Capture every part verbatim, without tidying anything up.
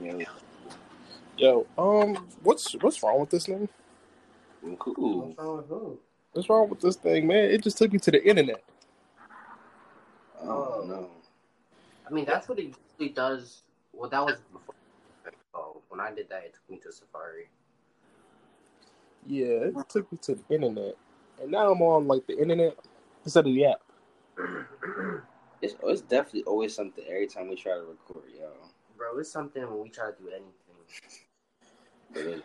Yeah. Yo, um, what's what's wrong with this nigga? Cool. What's wrong with who? What's wrong with this thing, man? It just took you to the internet. Oh, no. I mean, that's what it usually does. Well, that was before. Oh, when I did that, it took me to Safari. Yeah, it took me to the internet. And now I'm on, like, the internet instead of the app. It's, it's definitely always something every time we try to record, yo. Bro, it's something when we try to do anything.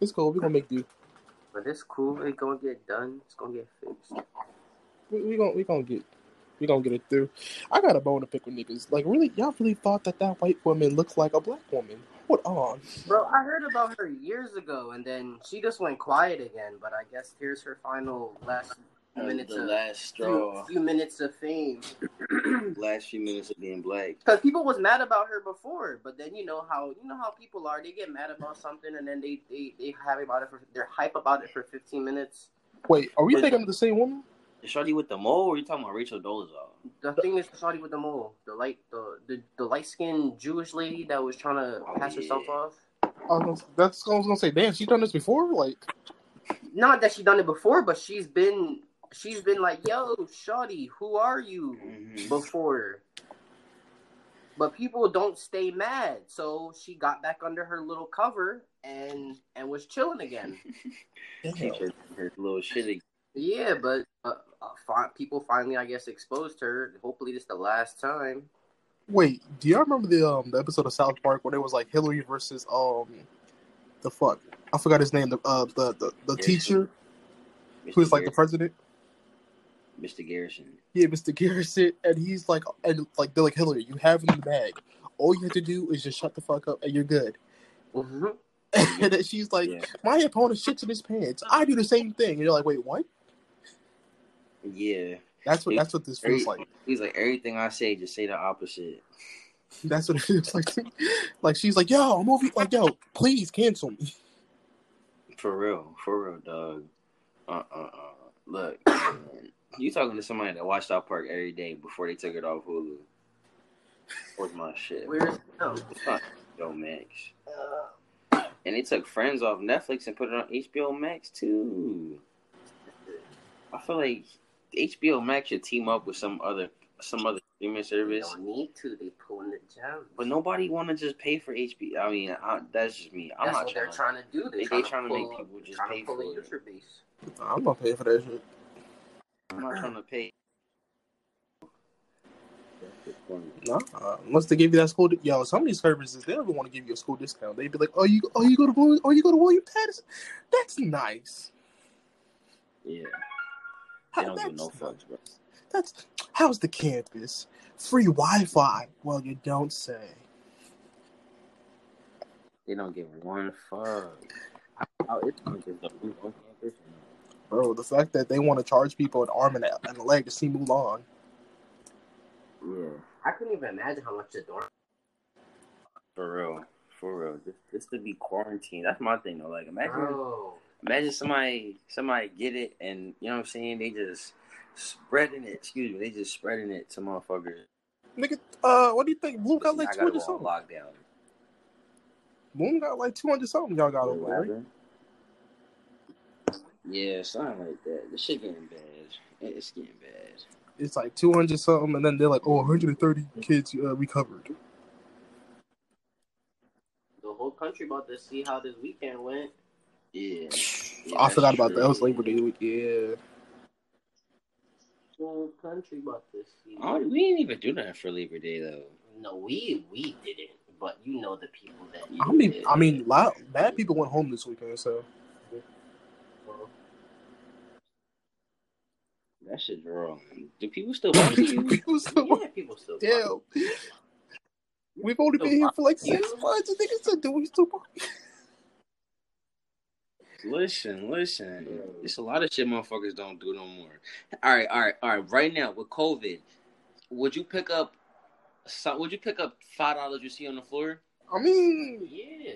It's cool. We're going to make do. But it's cool. It's going to get done. It's going to get fixed. We're we going we gonna get... We gonna get it through. I got a bone to pick with niggas. Like, really, y'all really thought that that white woman looked like a black woman? Hold on, bro. I heard about her years ago, and then she just went quiet again. But I guess here's her final last minutes, the of, last straw, few, few minutes of fame, last few minutes of being black. Because people was mad about her before, but then you know how you know how people are. They get mad about something, and then they they they have about it for they're hype about it for fifteen minutes. Wait, are we thinking of the same woman? The shawty with the mole, or are you talking about Rachel Dolezal? The thing is the shawty with the mole. The light the, the, the light skinned Jewish lady that was trying to oh, pass yeah. herself off. Um, that's I was gonna say, damn, she done this before? Like not that she done it before, but she's been she's been like, yo, shawty, who are you? Mm-hmm. Before. But people don't stay mad. So she got back under her little cover and and was chilling again. her, her little shit again. Yeah, but uh, uh, people finally, I guess, exposed her. Hopefully, this is the last time. Wait, do y'all remember the um the episode of South Park where it was like Hillary versus um the fuck I forgot his name the uh the the, the teacher Mister who's Garrison. Like the president, Mister Garrison. Yeah, Mister Garrison, and he's like and like they're like Hillary, you have it in the bag. All you have to do is just shut the fuck up, and you're good. Mm-hmm. And then she's like, yeah. My opponent shits in his pants. I do the same thing, and you're like, wait, what? Yeah, that's what that's what this feels Every, like. He's like, everything I say, just say the opposite. That's what it feels like. Like she's like, yo, I'm over. Like, yo, please cancel me. For real, for real, dog. Uh, uh, uh. Look, man, you talking to somebody that watched South Park every day before they took it off Hulu? Where's my shit? Where's no? Yo, Max. Uh, and they took Friends off Netflix and put it on H B O Max too. I feel like H B O Max should team up with some other some other streaming service. They don't need to. They pulling the gems. But nobody want to just pay for H B O. I mean, I, that's just me. I'm that's not what trying they're to, trying to do. They're they, trying, they trying to make people just pay for it. User base. I'm not paying for that shit. I'm not trying to pay. Nah, uh, unless they give you that school, di- yo, some of these services they don't even want to give you a school discount. They'd be like, oh, you, oh, you go to, oh, you go to William Patterson. That's nice. Yeah. They don't give no fucks, bro. That's how's the campus? Free Wi-Fi. Well, you don't say. They don't give one fuck. How it's gonna give the free on campus? Bro, the fact that they want to charge people an arm and a, and a leg to see Mulan. Yeah, I couldn't even imagine how much the dorm. For real, for real, this this to be quarantined. That's my thing though. Like, imagine. Bro. Imagine somebody, somebody get it, and you know what I'm saying. They just spreading it. Excuse me, they just spreading it to motherfuckers. Nigga, uh, what do you think? Bloom got like two hundred something. Lockdown. Bloom got like two hundred something. Y'all got over, right? Yeah, something like that. The shit getting bad. It's getting bad. It's like two hundred something, and then they're like, "Oh, one hundred and thirty kids uh, recovered." The whole country about to see how this weekend went. Yeah. yeah. I forgot about true. that. That was Labor Day week. Yeah. Whole country about this. Oh, we didn't even do that for Labor Day though. No, we we didn't. But you know the people that. You I mean, did. I mean, lot, bad people went home this weekend. So. Well, that shit's wrong. Do people still watch you? People still yeah, people still damn. Damn. We've only been here for like six months. I think it's still doing too much. Listen, listen. There's a lot of shit motherfuckers don't do no more. All right, all right, all right. Right now with COVID, would you pick up? Would you pick up five dollars you see on the floor? I mean, yeah.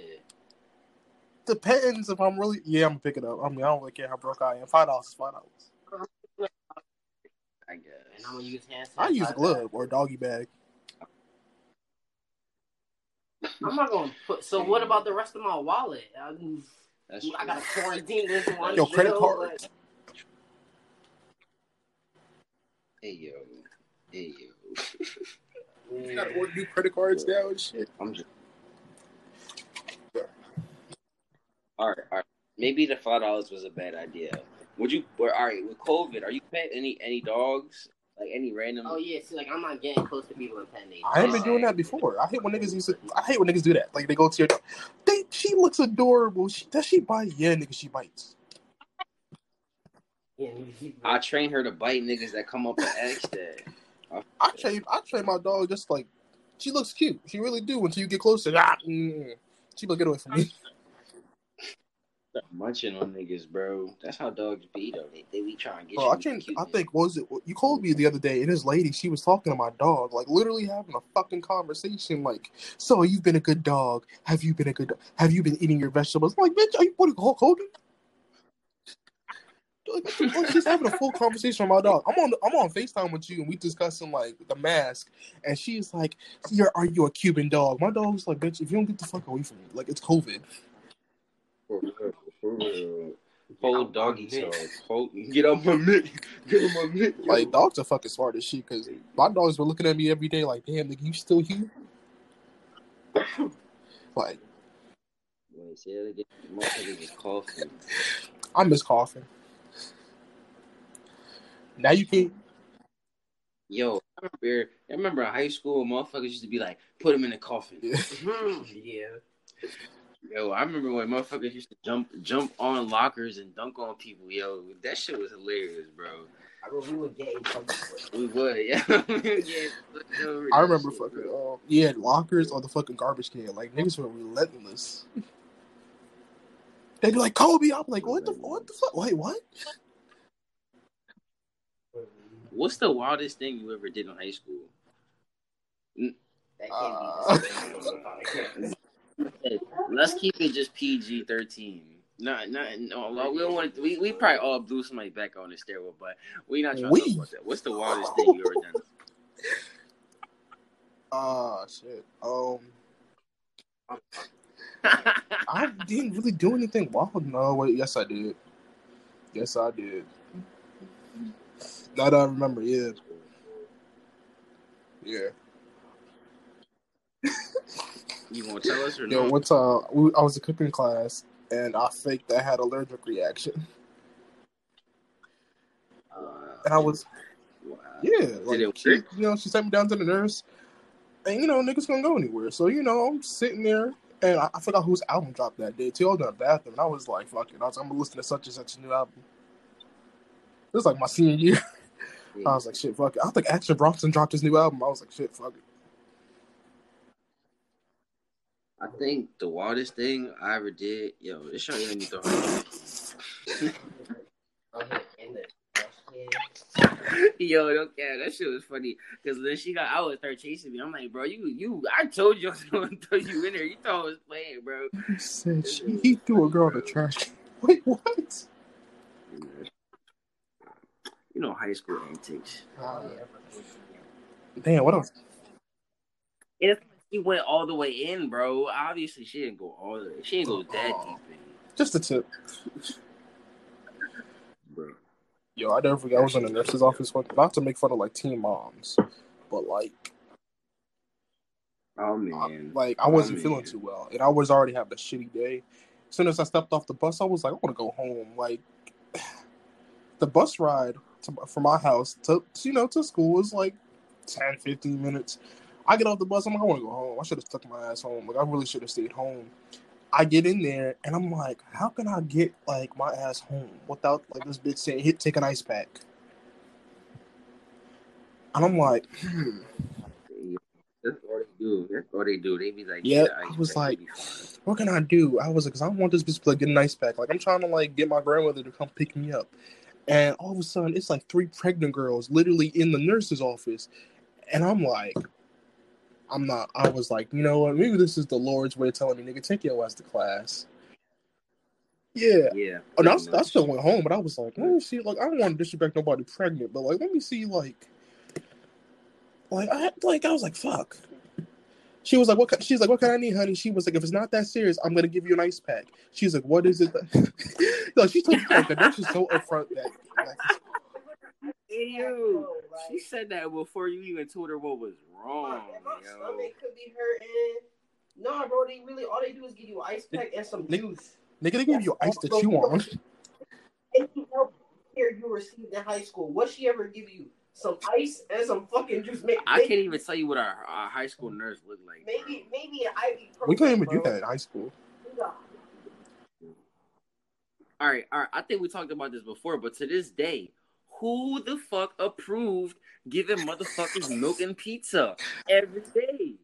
Depends if I'm really. Yeah, I'm gonna pick it up. I mean, I don't really care how broke I am. Five dollars is five dollars. I guess. And I'm gonna use hand sanitizer. I use a glove or a doggy bag. I'm not gonna put. So what about the rest of my wallet? I, I got to quarantine this one. Your credit card. But... Hey yo, hey yo. You gotta order new credit cards yeah. now and shit. I'm just. Yeah. All right, all right. Maybe the five dollars was a bad idea. Would you? Or, all right, with COVID, are you pet any any dogs? Like any random. Oh yeah, see, like I'm not getting close to people in pet names. I haven't been doing that before. I hate when niggas used to. I hate when niggas do that. Like they go to your dog. They she looks adorable. She, does she bite? Yeah, nigga, she bites. I train her to bite niggas that come up and ask that. I train I train my dog just like she looks cute. She really do until you get closer. Ah, mm, she will get away from me. Munching on niggas, bro. That's how dogs be, though. They, they be trying to get bro, you. I, trained, I think, what was it? You called me the other day, and this lady, she was talking to my dog, like literally having a fucking conversation. Like, so you've been a good dog. Have you been a good dog? Have you been eating your vegetables? I'm like, bitch, are you what, Hulk Hogan? She's having a full conversation with my dog. I'm on, I'm on FaceTime with you, and we discussing like the mask. And she's like, "You're, are you a Cuban dog?" My dog's like, "Bitch, if you don't get the fuck away from me, like it's COVID." For real, for real. Hold doggy dogs. Hold, get up my mitt. Get up my mitt. Like dogs are fucking smart as shit. Cause my dogs were looking at me every day, like, "Damn, nigga, you still here?" Like, wait, see that again? Motherfucker just coughing. I miss coughing. Now you can't. Yo, I remember, I remember in high school, motherfuckers used to be like, put him in a coffin. Yeah. Yo, I remember when motherfuckers used to jump jump on lockers and dunk on people. Yo, that shit was hilarious, bro. I remember we would get in trouble. We would, yeah. yeah I remember shit, fucking, uh, yeah, lockers on the fucking garbage can. Like, niggas were relentless. They'd be like, Kobe. I'm like, what the, what the fuck? Wait, what? What's the wildest thing you ever did in high school? That can't be. Uh, Let's keep it just P G thirteen. Not, not, no, we don't want. We, we probably all blew somebody back on the stairwell, but we not trying we? to talk about that. What's the wildest thing you ever done? Ah, uh, shit. Um, I didn't really do anything wild. No, wait. Yes, I did. Yes, I did. That I remember, yeah. Yeah. You want to tell us or no? Yo, one time, we, I was in cooking class, and I faked I had an allergic reaction. Uh, and I was, wow. yeah. Like, Did it she, you know, she sent me down to the nurse, and, you know, niggas couldn't go anywhere. So, you know, I'm sitting there, and I, I forgot whose album dropped that day. They all in the bathroom, and I was like, fuck it. I was, I'm going to listen to such and such a new album. It was like my senior year. I was like, shit, fuck it. I think Action Bronson dropped his new album. I was like, shit, fuck it. I think the wildest thing I ever did, yo, it's trying to get me Yo, don't care. That shit was funny. Because then she got out with her chasing me. I'm like, bro, you, you, I told you I was going to throw you in there. You thought I was playing, bro. He said she, he threw a girl in the trash. Wait, what? You know, high school antics. Uh, damn, what else? If she went all the way in, bro, obviously she didn't go all the way. She didn't go that oh, deep in. Just a tip. Bro. Yo, I never forgot I was in the nurse's office. Not to make fun of, like, teen moms, but, like... Oh, man. I, like, I wasn't oh, feeling too well, and I was already having a shitty day. As soon as I stepped off the bus, I was like, I want to go home. Like, the bus ride... To, from my house to, you know, to school is like ten, fifteen minutes. I get off the bus. I'm like, I want to go home. I should have stuck my ass home. Like, I really should have stayed home. I get in there, and I'm like, how can I get, like, my ass home without, like, this bitch saying, hit, take an ice pack? And I'm like, hmm. That's all they do. That's all they do. They be like, yeah, I was like, what can I do? I was like, because I want this bitch to, like, get an ice pack. Like, I'm trying to, like, get my grandmother to come pick me up. And all of a sudden, it's like three pregnant girls literally in the nurse's office. And I'm like, I'm not, I was like, you know what? Maybe this is the Lord's way of telling me, nigga, take your ass to class. Yeah. Yeah. And I, I still went home, but I was like, let me see, like, I don't want to disrespect nobody pregnant, but like, let me see, like, like, I, like, I was like, fuck. She was like, "What?" She's like, "What can I need, honey?" She was like, "If it's not that serious, I'm gonna give you an ice pack." She's like, "What is it?" No, she told me like the nurse is so upfront that. Like, yo, she said that before you even told her what was wrong. My stomach could be hurting. Nah, bro, they really all they do is give you an ice pack and some juice. Nigga, they give you ice to chew on. Here you received in high school. What she ever give you? Some ice and some fucking juice. Maybe, I can't even tell you what our, our high school nurse looked like. Maybe, bro. Maybe an I V. We couldn't even bro. do that in high school. No. All right, all right. I think we talked about this before, but to this day, who the fuck approved giving motherfuckers milk and pizza every day?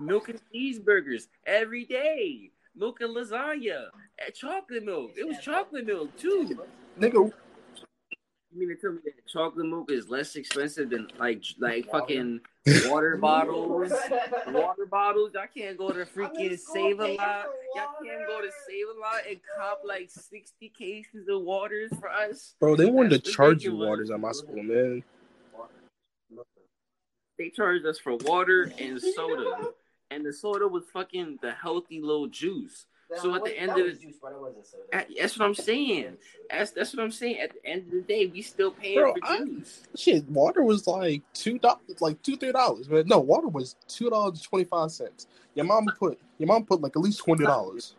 Milk and cheeseburgers every day. Milk and lasagna. Chocolate milk. It was chocolate milk too. Nigga. You mean to tell me that chocolate milk is less expensive than like like water. fucking water bottles? Water bottles. Y'all can't go to freaking Save a Lot. Y'all can't go to Save a Lot and cop like sixty cases of waters for us. Bro, they wanted That's to charge you waters at my school, man. They charged us for water and soda, and the soda was fucking the healthy little juice. So at the end of the that's what I'm saying. That's that's what I'm saying. At the end of the day, we still paying Bro, for I, juice. Shit, water was like two dollars, like two three dollars. But no, water was two dollars twenty five cents. Your mom put your mom put like at least twenty dollars.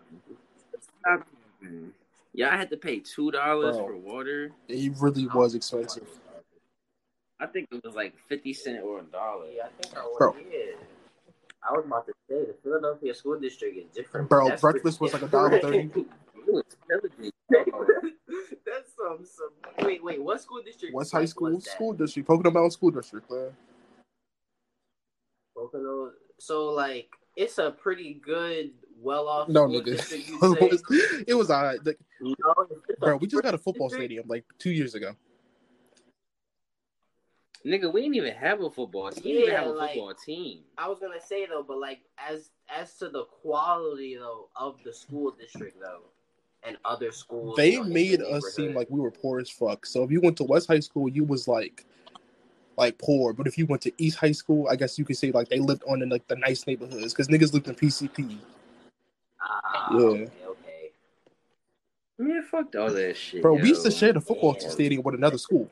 Yeah, I had to pay two dollars for water. It really was expensive. I think it was like fifty cent or a dollar. Yeah, I think I was. Bro. Yeah. I was about to say, the Philadelphia school district is different. Bro, That's breakfast was like a dollar thirty. That's some, some. Wait, wait, what school district? What's high school? School district. Pocono Mountain School District, man. Pocono. So, like, it's a pretty good, well-off no, school nigga. district, you say? It was all right. Like, no, bro, we just got a football district? stadium, like, two years ago. Nigga, we didn't even have a football team. Yeah, we didn't have a like, football team. I was gonna say though, but like as as to the quality though of the school district though, and other schools, they made us seem like we were poor as fuck. So if you went to West High School, you was like, like poor. But if you went to East High School, I guess you could say like they lived on in like the nice neighborhoods because niggas lived in P C P. Ah, yeah. Okay, okay. Man, fuck all that shit, bro. Yo. We used to share the football yeah. stadium with another school.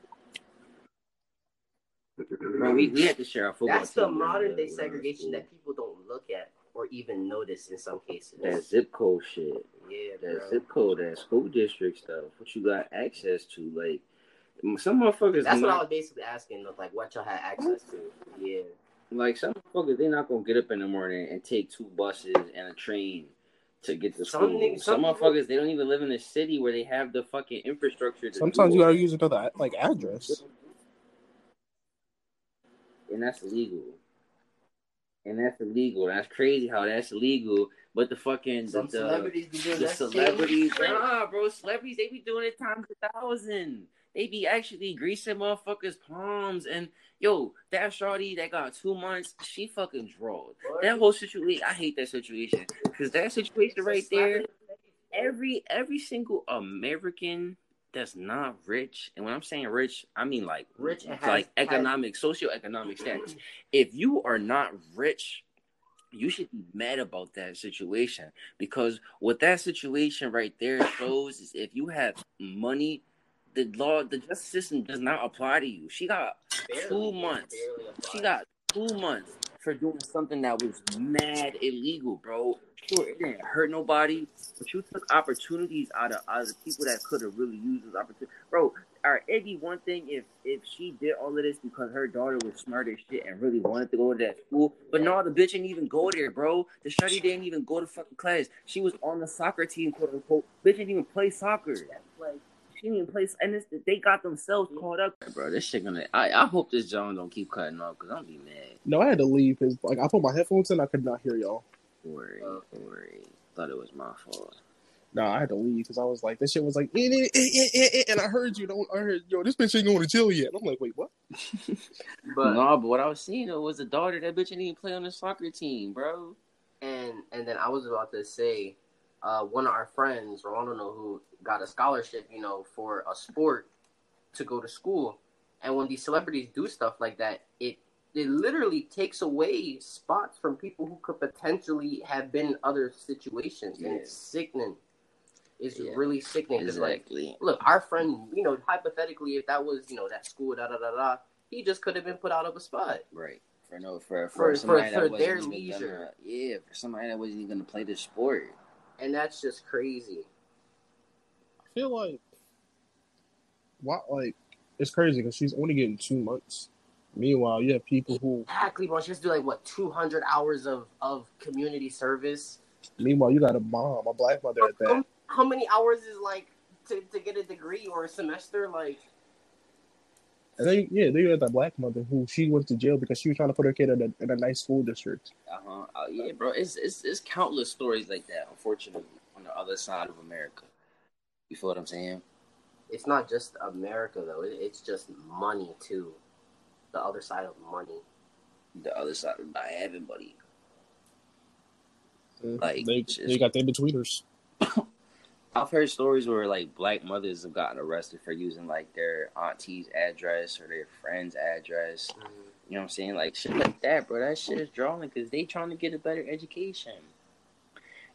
Bro, we, we had to share our football That's team, the modern man. day segregation that people don't look at or even notice in some cases. That zip code shit. Yeah, that bro. zip code, that school district stuff, what you got access to. Like, some motherfuckers. That's not, what I was basically asking, like, what y'all had access to. Yeah. Like, some motherfuckers, they're not going to get up in the morning and take two buses and a train to get to school. Some, niggas, some, some motherfuckers, people, they don't even live in a city where they have the fucking infrastructure to Sometimes do you got to use another, like, address. And that's illegal. And that's illegal. That's crazy how that's illegal. But the fucking Some the, celebrities be doing the that celebrities, shit. Nah, bro, celebrities they be doing it times a thousand. They be actually greasing motherfuckers' palms. And yo, that shorty that got two months, she fucking drawled. That whole situation, I hate that situation because that situation right there. Every every single American that's not rich, and when I'm saying rich, I mean like rich, has, like economic, has. socioeconomic status. If you are not rich, you should be mad about that situation because what that situation right there shows is if you have money, the law, the justice system does not apply to you. She got barely, two months. She got two months for doing something that was mad illegal, bro. Sure, it didn't hurt nobody, but you took opportunities out of, out of the people that could have really used those opportunities. Bro, all right, it'd be one thing if, if she did all of this because her daughter was smart as shit and really wanted to go to that school, but no, the bitch didn't even go there, bro. The shawty didn't even go to fucking class. She was on the soccer team, quote-unquote. Bitch didn't even play soccer. Like, she didn't even play, and it's, they got themselves caught up. Bro, this shit gonna, I, I hope this John don't keep cutting off because I'm gonna be mad. No, I had to leave because, like, I put my headphones in, I could not hear y'all. Worry, worry. Thought it was my fault. Nah, I had to leave because I was like, this shit was like, eh, eh, eh, eh, eh, and I heard you. Don't I heard yo? This bitch ain't going to jail yet. And I'm like, wait, what? But no, nah, but what I was seeing though was a daughter. That bitch didn't even play on the soccer team, bro. And and then I was about to say, uh, one of our friends, or I don't know who, got a scholarship, you know, for a sport to go to school. And when these celebrities do stuff like that, it it literally takes away spots from people who could potentially have been in other situations. Yeah. And it's sickening. It's yeah. really sickening. Exactly. Like, look, our friend, you know, hypothetically, if that was, you know, that school, da da da da, he just could have been put out of a spot. Right. For no, for for, for somebody for, that for their leisure. Gonna, yeah, for somebody that wasn't even going to play this sport. And that's just crazy. I feel like, why, like, it's crazy because she's only getting two months. Meanwhile, you have people who exactly, bro. She has to do like what two hundred hours of, of community service. Meanwhile, you got a mom, a black mother at that. How, how many hours is like to, to get a degree or a semester? Like, and then yeah, then you had that black mother who she went to jail because she was trying to put her kid in a, in a nice school district. Uh huh. Oh, yeah, bro. It's it's it's countless stories like that. Unfortunately, on the other side of America, you feel what I'm saying? It's not just America though. It, it's just money too. The other side of money. The other side of not having money. Mm, like they, just, they got their betweeners. I've heard stories where like black mothers have gotten arrested for using like their auntie's address or their friend's address. Mm-hmm. You know what I'm saying? Like shit like that, bro. That shit is drawing because they trying to get a better education.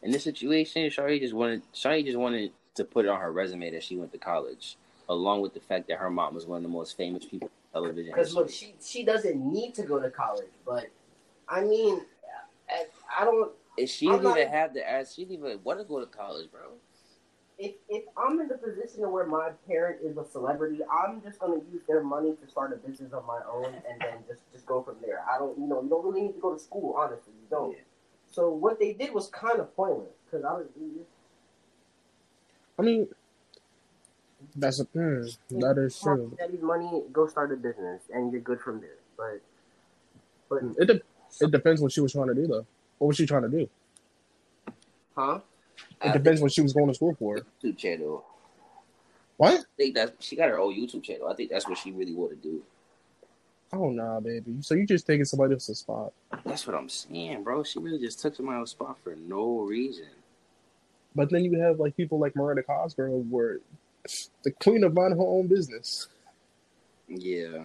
In this situation, Shawty just wanted Shawty just wanted to put it on her resume that she went to college, along with the fact that her mom was one of the most famous people. Because look, she she doesn't need to go to college, but I mean, I, I don't. If she didn't even have the ass, she didn't even want to go to college, bro. If if I'm in the position where my parent is a celebrity, I'm just gonna use their money to start a business of my own, and then just, just go from there. I don't, you know, you don't really need to go to school, honestly. You don't. Yeah. So what they did was kind of pointless, because I was. I mean. That's a mm, that is true. Study money, go start a business, and you're good from there. But, but it de- it depends what she was trying to do, though. What was she trying to do? Huh? It I depends what she was going to school for. YouTube channel. What? I think that she got her own YouTube channel. I think that's what she really wanted to do. Oh nah, baby. So you just taking somebody else's spot? That's what I'm saying, bro. She really just took somebody else's spot for no reason. But then you have like people like Miranda Cosgrove, where the queen of mind her own business. Yeah.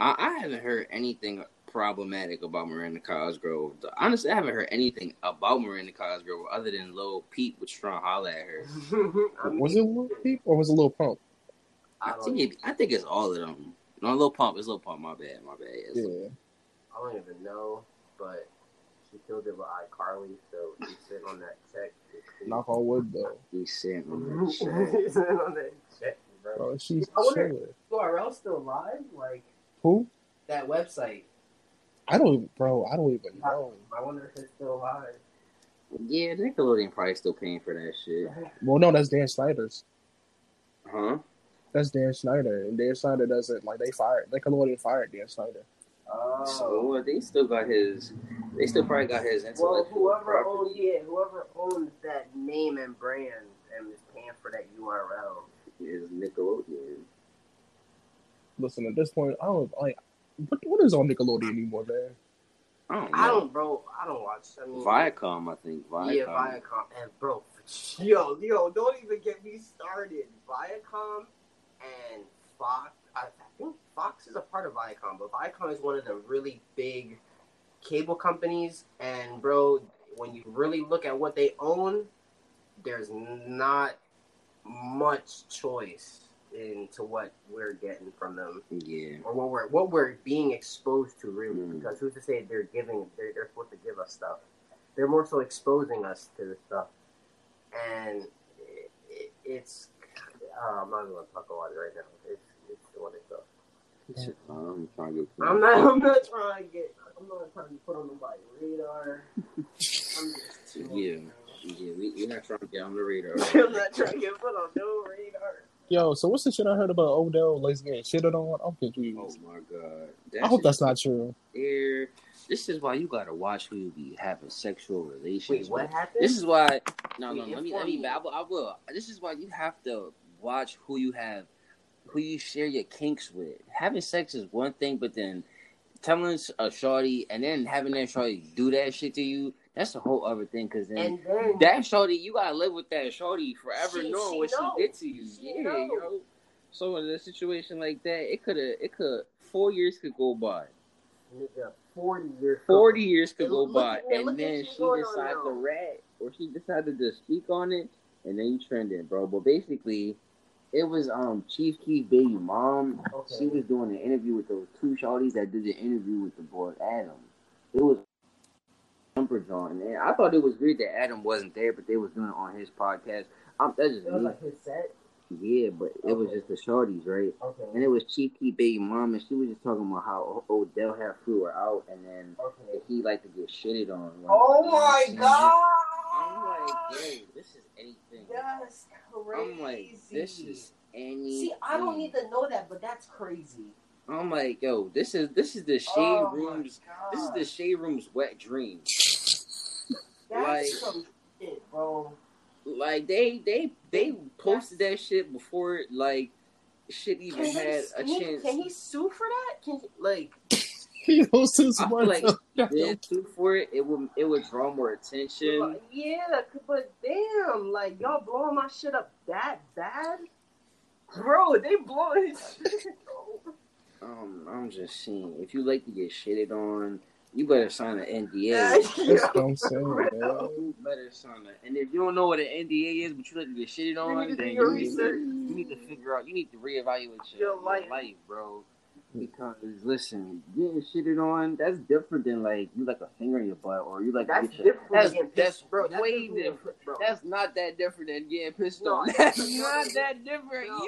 I, I haven't heard anything problematic about Miranda Cosgrove. Honestly, I haven't heard anything about Miranda Cosgrove other than Lil Peep was trying to holler at her. I mean, was it Lil Peep or was it Lil Pump? I, I, think, it, I think it's all of them. No, Lil Pump. It's Lil Pump. My bad. My bad. It's yeah. I don't even know, but she killed it with iCarly, so he's sitting on that check. Knock on wood, though. He's sitting on that check. He's sitting on that check, bro. Bro, she's I wonder, chilling. Is U R L still alive? Like, who? That website. I don't, bro, I don't even know. I wonder if it's still alive. Yeah, Nickelodeon probably still paying for that shit. Well, no, that's Dan Schneider's. Huh? That's Dan Schneider. And Dan Schneider doesn't, like, they fired, Nickelodeon fired Dan Schneider. Oh. So they still got his. They still probably got his. Well, whoever owns yeah, whoever owns that name and brand and is paying for that U R L is Nickelodeon. Listen, at this point, I don't like. What what is on Nickelodeon anymore, man? I don't. Know. I don't, bro. I don't watch. I mean, Viacom, I think. Viacom. Yeah, Viacom, and bro, yo, yo, don't even get me started. Viacom and Fox. I think Fox is a part of Viacom, but Viacom is one of the really big cable companies. And, bro, when you really look at what they own, there's not much choice into what we're getting from them. Yeah. Or what we're, what we're being exposed to, really. Mm-hmm. Because who's to say they're giving, they're, they're supposed to give us stuff. They're more so exposing us to this stuff. And it, it, it's, uh, I'm not going to talk about it right now. It's, Yeah. I'm, trying to get I'm not. I'm not trying to get. I'm not trying to put on nobody's radar. I'm just yeah, yeah. We, you're not trying to get on the radar. I'm not trying to get put on no radar. Yo, so what's the shit I heard about Odell Beckham getting shitted on? I'm confused. Oh my god. That I hope that's not true. Air. This is why you gotta watch who you be having sexual relations. Wait, what with. happened? This is why. No, Wait, no. Let me. Let me. I will, I will. This is why you have to watch who you have. Who you share your kinks with. Having sex is one thing, but then telling a shorty and then having that shorty do that shit to you, that's a whole other thing. Because then, then that shorty, you gotta live with that shorty forever, she, knowing she what knows. she did to you. She yeah, knows. you know. So in a situation like that, it could have, it could four years could go by. nigga, forty years. Forty ago. years could go by, and, and then she decides to rat, or she decided to speak on it, and then you trend it, bro. But basically, it was um Chief Keef baby mom. Okay. She was doing an interview with those two shawties that did the interview with the boy Adam. It was Jumper John, and I thought it was weird that Adam wasn't there, but they was doing it on his podcast. I'm that's just it was like his set. Yeah, but it okay. was just the shorties, right? Okay. And it was Chief Keef baby mom, and she was just talking about how Odell had flew her out, and then okay. he liked to get shitted on. Like, oh my you know, god! I'm like, hey, this is anything. That's crazy. I'm like, this is anything. See, I don't need to know that, but that's crazy. I'm like, yo, this is this is the shade oh room's this is the shade room's wet dream. That's like, some shit, bro. Like they they they posted that shit before like shit even can had he, a he, chance. Can he sue for that? Can he, like he knows his I feel like if he did sue for it, it would it would draw more attention. Yeah, but damn, like y'all blowing my shit up that bad, bro? They blowing his shit. Um, I'm just saying, if you like to get shitted on, you better sign an N D A. That's what I'm saying, bro. You better sign it. And if you don't know what an N D A is, but you like to get shitted on, you then you need, you need to figure out, you need to reevaluate your, your life. life, bro. Because, listen, getting shitted on, that's different than, like, you like a finger in your butt, or you like that's to get different. Your, that's, that's, that's, bro, that's way different, different, bro. That's not that different than getting pissed no, on. That's not that different. No, Yo,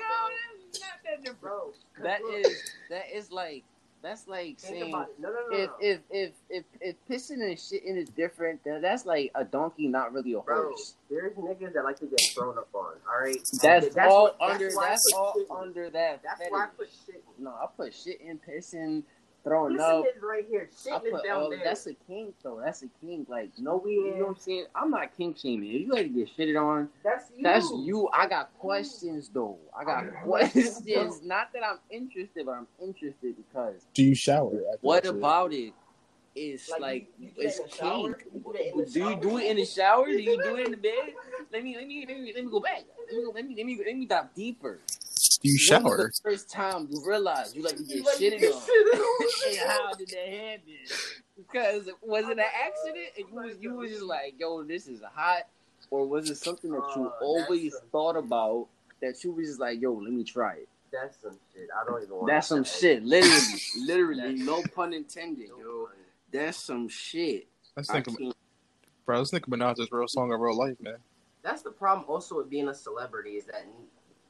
that's not that different. Bro, that look. is, that is, like, That's like Think saying no, no, no, if, no. if if if if pissing and shitting is different, then that's like a donkey, not really a bro, horse. There's niggas that like to get thrown up on. All right, that's, that's all what, under. That's, that's all shitting. under that. That's fetish. why I put shit. No, I put shitting, pissing, throwing pissing up. Is right here. Shitting is down all, there. That's a kink, though. That's a kink. Like no, we. Yeah. You know what I'm saying? I'm not kink shaming. If you like to get shitted on, that's you. That's you. I got questions, though. I got I questions. Know. Not that I'm interested, but I'm interested because. Do you shower? What about it? Is like, like you, you it's kink. Do you do it in the shower? Do you do it in the bed? Let me let me let me let me go back. Let me go, let me let me let me dive deeper. Do you shower? When was the first time you realize you like to get like shitted on? And how did that happen? Because was it an accident? And you was you was just like, yo, this is hot, or was it something that you uh, always thought about that you was just like, yo, let me try it? That's some shit. I don't even. want That's some that. shit. Literally, literally, no pun intended, yo. That's some shit. That's Nicki Minaj. Bro, that's Nicki Minaj's real song in real life, man. That's the problem also with being a celebrity is that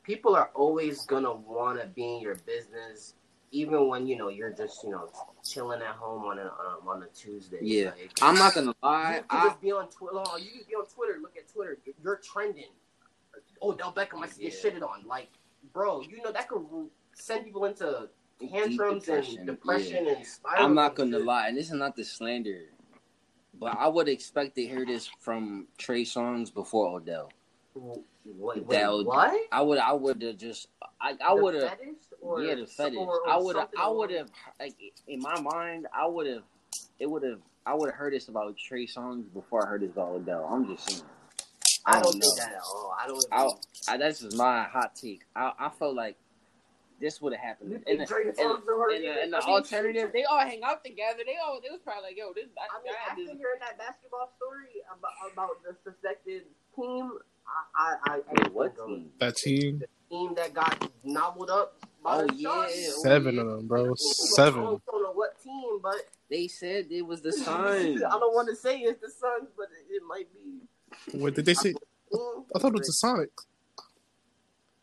people are always gonna wanna be in your business, even when you know you're just you know chilling at home on a um, on a Tuesday. Yeah, like, I'm not gonna lie. You can I, just be on Twitter. You can be on Twitter. Look at Twitter. You're trending. Odell Beckham likes to get shitted on. Like, bro, you know that could send people into tantrums depression. and depression yeah. and spiral. I'm not gonna shit. lie, and this is not the slander, but I would expect to hear this from Trey Songz before Odell. Well, Wait, wait, would, what? I would, I would have just, I, I would have, yeah, the fetish. Or, or I would, I would have, like, in my mind, I would have, it would have, I would have heard this about Trey Songz before I heard this about Odell. I'm just saying. I, I don't know that at all. I don't. Even... I, I, that's just my hot take. I, I felt like this would have happened. And the, and, and, and, and the alternative, they all hang out together. They all, they was probably like, yo, this. I, I mean, after this... hearing that basketball story about about the suspected team. I, I, I, what team? That team? The team that got nobbled up by oh, the yeah. Seven oh, yeah. of them, bro. Seven. I don't know what team, but... They said it was the Suns. I don't want to say it's the Suns, but it, it might be. What did they say? I thought it was the Sonic.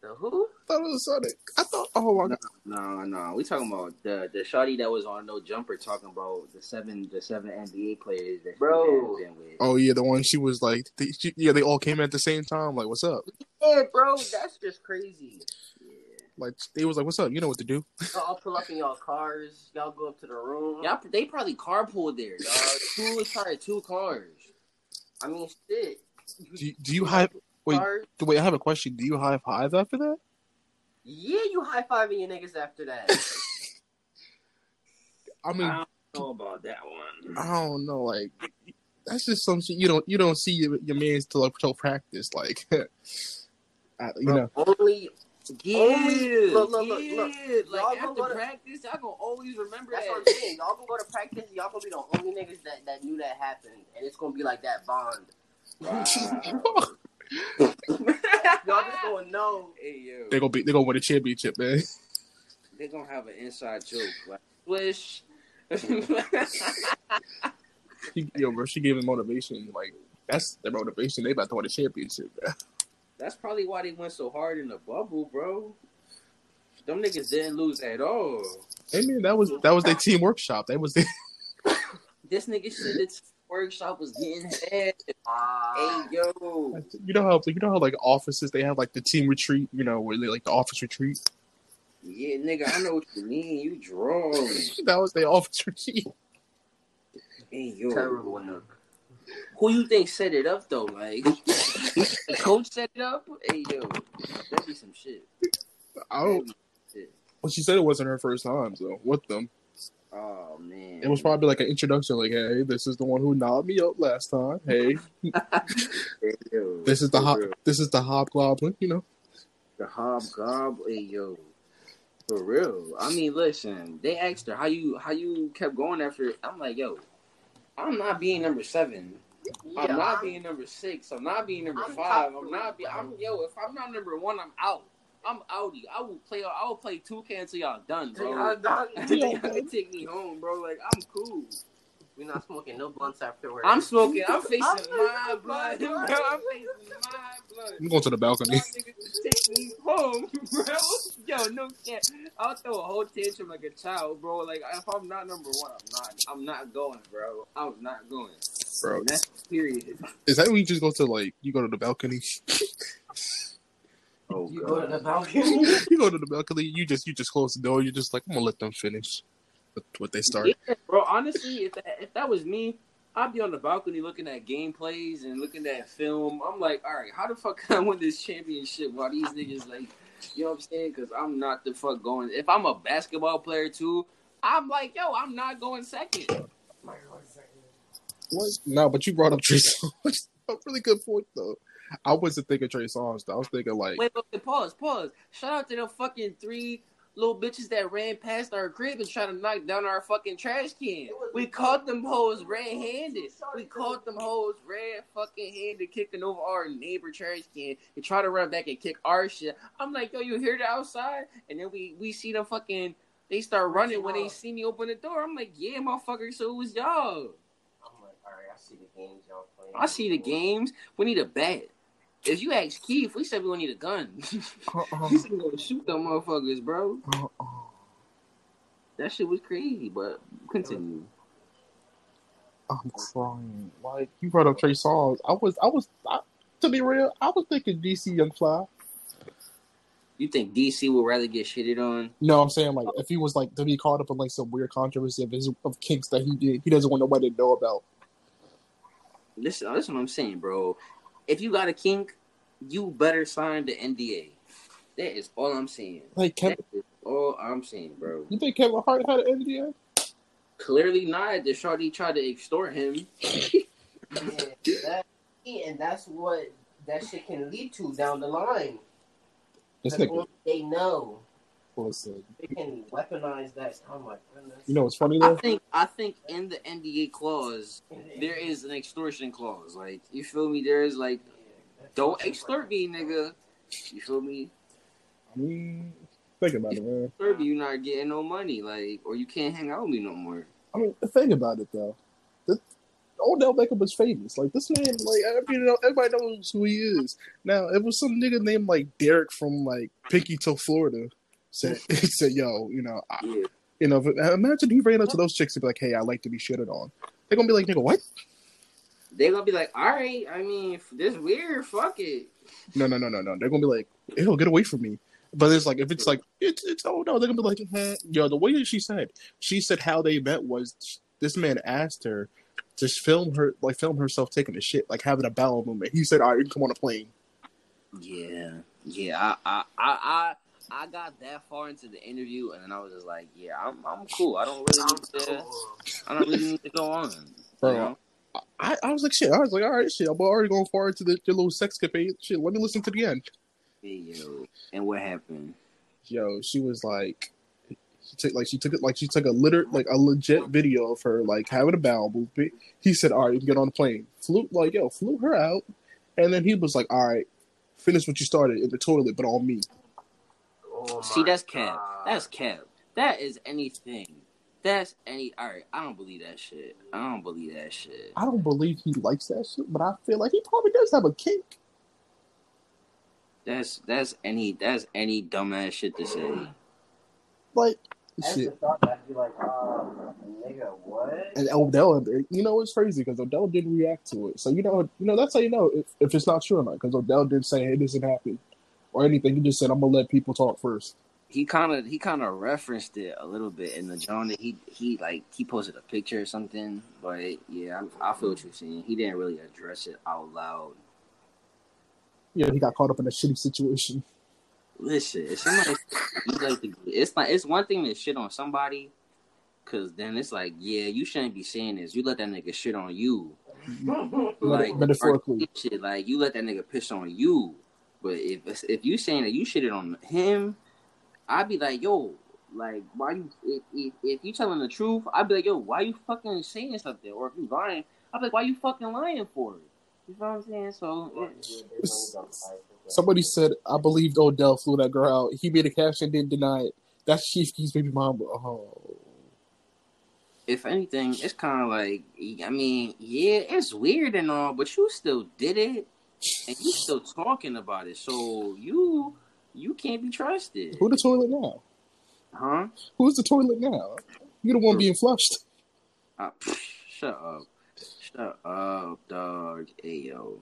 The who? I thought it was the Sonic. I thought... Oh, my God. No, no, no. We talking about the, the shawty that was on No Jumper talking about the seven the seven N B A players that bro. She with. Oh, yeah, the one she was like... They, she, yeah, they all came at the same time. Like, what's up? Yeah, bro. That's just crazy. Yeah. Like, they was like, what's up? You know what to do. Y'all I'll pull up in y'all cars. Y'all go up to the room. Y'all, they probably carpooled there, dog. Two was probably two cars. I mean, shit. Do, do you hype... Wait, wait, I have a question. Do you high five after that? Yeah, you high fiving your niggas after that. I mean, I don't know about that one. I don't know. Like, that's just some shit you don't you don't see your your man's till till practice. Like, I, you Bro, know, only Yeah, look, look, look, yeah. look. Like y'all after to, practice, y'all gonna always remember that's that. That's what I'm saying. Y'all gonna go to practice, y'all gonna be the only niggas that, that knew that happened, and it's gonna be like that bond. Wow. Y'all just gonna know. Hey, yo. They gonna be. They gonna win a championship, man. They gonna have an inside joke, like Swish. She, yo, bro, she gave him motivation. Like that's their motivation. They about to win a championship, bro. That's probably why they went so hard in the bubble, bro. Them niggas didn't lose at all. Hey, man, that was that was their team workshop. That was the... This nigga shit, this workshop was getting head. Hey, yo. You know how you know how like offices they have like the team retreat, you know, where they like the office retreat. Yeah, nigga, I know what you mean. You draw. That was their office retreat. Hey, yo. Terrible enough. Who you think set it up though? Like the coach set it up? Hey yo, that'd be some shit. I don't. Shit. Well, she said it wasn't her first time though so, with them. Oh man, it was probably like an introduction. Like, hey, this is the one who knocked me up last time. Hey, hey yo, this is the hop. This is the hobgoblin. You know, the hobgoblin. Hey yo, for real. I mean, listen. They asked her how you how you kept going after it. I'm like, yo. I'm not being number seven. Yeah, I'm not I'm, being number six. I'm not being number I'm five. I'm not. Be, I'm yo. If I'm not number one, I'm out. I'm outie. I will play. I will play two K until y'all done, bro. Y'all done. Take me home, bro. Like I'm cool. We're not smoking no blunts afterwards. I'm smoking. I'm facing my blood. Bro. I'm facing my blood. I'm going to the balcony. Take me home, bro. Yo, no shit. I'll throw a whole tantrum like a child, bro. Like if I'm not number one, I'm not. I'm not going, bro. I'm not going, bro. And that's serious. Is that when you just go to like you go to the balcony? Oh you God. Go to the balcony. You go to the balcony. You just you just close the door. You're just like I'm gonna let them finish. What they started, yeah, bro. Honestly, if that, if that was me, I'd be on the balcony looking at gameplays and looking at film. I'm like, all right, how the fuck can I win this championship while these niggas like, you know what I'm saying? Because I'm not the fuck going. If I'm a basketball player too, I'm like, yo, I'm not going second. What? No, but you brought up Trey Songz. A really good point though. I wasn't thinking Trey Songz. I was thinking like, wait, wait, pause, pause. Shout out to the fucking three. Little bitches that ran past our crib and tried to knock down our fucking trash can. We caught them hoes red-handed. We caught them hoes red fucking handed kicking over our neighbor trash can and try to run back and kick our shit. I'm like, yo, you hear the outside? And then we, we see them fucking, they start running when they see me open the door. I'm like, yeah, motherfucker, so it was y'all. I'm like, all right, I see the games y'all playing. I see the games. We need a bat. If you ask Keith, we said we don't need a gun. Uh-uh. He's gonna shoot them motherfuckers, bro. Uh-uh. That shit was crazy, but continue. I'm crying. Like you brought up Trey Songz. I was, I was, I, to be real, I was thinking D C Young Fly. You think D C would rather get shitted on? No, I'm saying like if he was like to be caught up in like some weird controversy of his of kinks that he did, he doesn't want nobody to know about. Listen, that's what I'm saying, bro. If you got a kink, you better sign the N D A. That is all I'm saying. Like Kevin, that is all I'm saying, bro. You think Kevin Hart had an N D A? Clearly not. The shawty tried to extort him. Yeah, that, and that's what that shit can lead to down the line. Nigga, they know. Listen. They can weaponize that. Oh my goodness. You know what's funny though? I think I think in the N D A clause there is an extortion clause. Like you feel me? There is like, don't extort me, nigga. You feel me? I mean, think about it, man. Extort me, you're not getting no money, like, or you can't hang out with me no more. I mean, think about it though. The, Odell Beckham was famous. Like this man, like you know, everybody knows who he is. Now it was some nigga named like Derek from like Pickito, Florida. Said, said, yo, you know, I, yeah. you know. Imagine he ran up to those chicks and be like, "Hey, I like to be shitted on." They're gonna be like, "Nigga, what?" They're gonna be like, "All right, I mean, this weird, fuck it." No, no, no, no, no. They're gonna be like, "Ew, get away from me." But it's like, if it's like, it's, it's oh no, they're gonna be like, eh. "Yo, the way that she said, she said how they met was this man asked her to film her, like, film herself taking a shit, like having a bowel movement." He said, "All right, you can come on a plane." Yeah, yeah, I, I, I. I... I got that far into the interview, and then I was just like, "Yeah, I'm, I'm cool. I don't really need to. I don't really need to go on." Bro, you know? I, I was like, "Shit." I was like, "All right, shit. I'm already going far into the, the little sex capade. Shit, let me listen to the end." video and what happened? Yo, she was like, she took like she took it like she took a liter like a legit video of her like having a bowel movement. He said, "All right, you can get on the plane." Flew like yo, flew her out, and then he was like, "All right, finish what you started in the toilet, but on me." Oh See, that's cap. That's cap. That is anything. That's any. All right, I don't believe that shit. I don't believe that shit. I don't believe he likes that shit, but I feel like he probably does have a kink. That's that's any that's any dumbass shit to say. Like shit. Like, um, nigga, what? And Odell, you know, it's crazy because Odell didn't react to it. So you know, you know that's how you know if, if it's not true or not. Because Odell didn't say hey, this didn't happen or anything. He just said I'm gonna let people talk first. He kind of he kind of referenced it a little bit in the John that he he like he posted a picture or something. But yeah, I, I feel what you're saying. He didn't really address it out loud. Yeah, he got caught up in a shitty situation. Listen, it's, somebody, it's like it's one thing to shit on somebody, because then it's like, yeah, you shouldn't be saying this. You let that nigga shit on you, like metaphorically. Shit, like you let that nigga piss on you. But if if you saying that you shitted on him, I'd be like, yo, like why you? If, if, if you telling the truth, I'd be like, yo, why you fucking saying something? Or if you lying, I'd be like, why you fucking lying for it? You know what I'm saying? So yeah. Somebody said, "I believed Odell flew that girl out." He made a caption, didn't deny it. That's Chief Keef's baby mom. Oh. If anything, it's kind of like I mean, yeah, it's weird and all, but you still did it, and you still talking about it. So you you can't be trusted. Who the toilet now? Huh? Who's the toilet now? You the one being flushed. Uh, pff, shut up. Shut up, dog. Ayo.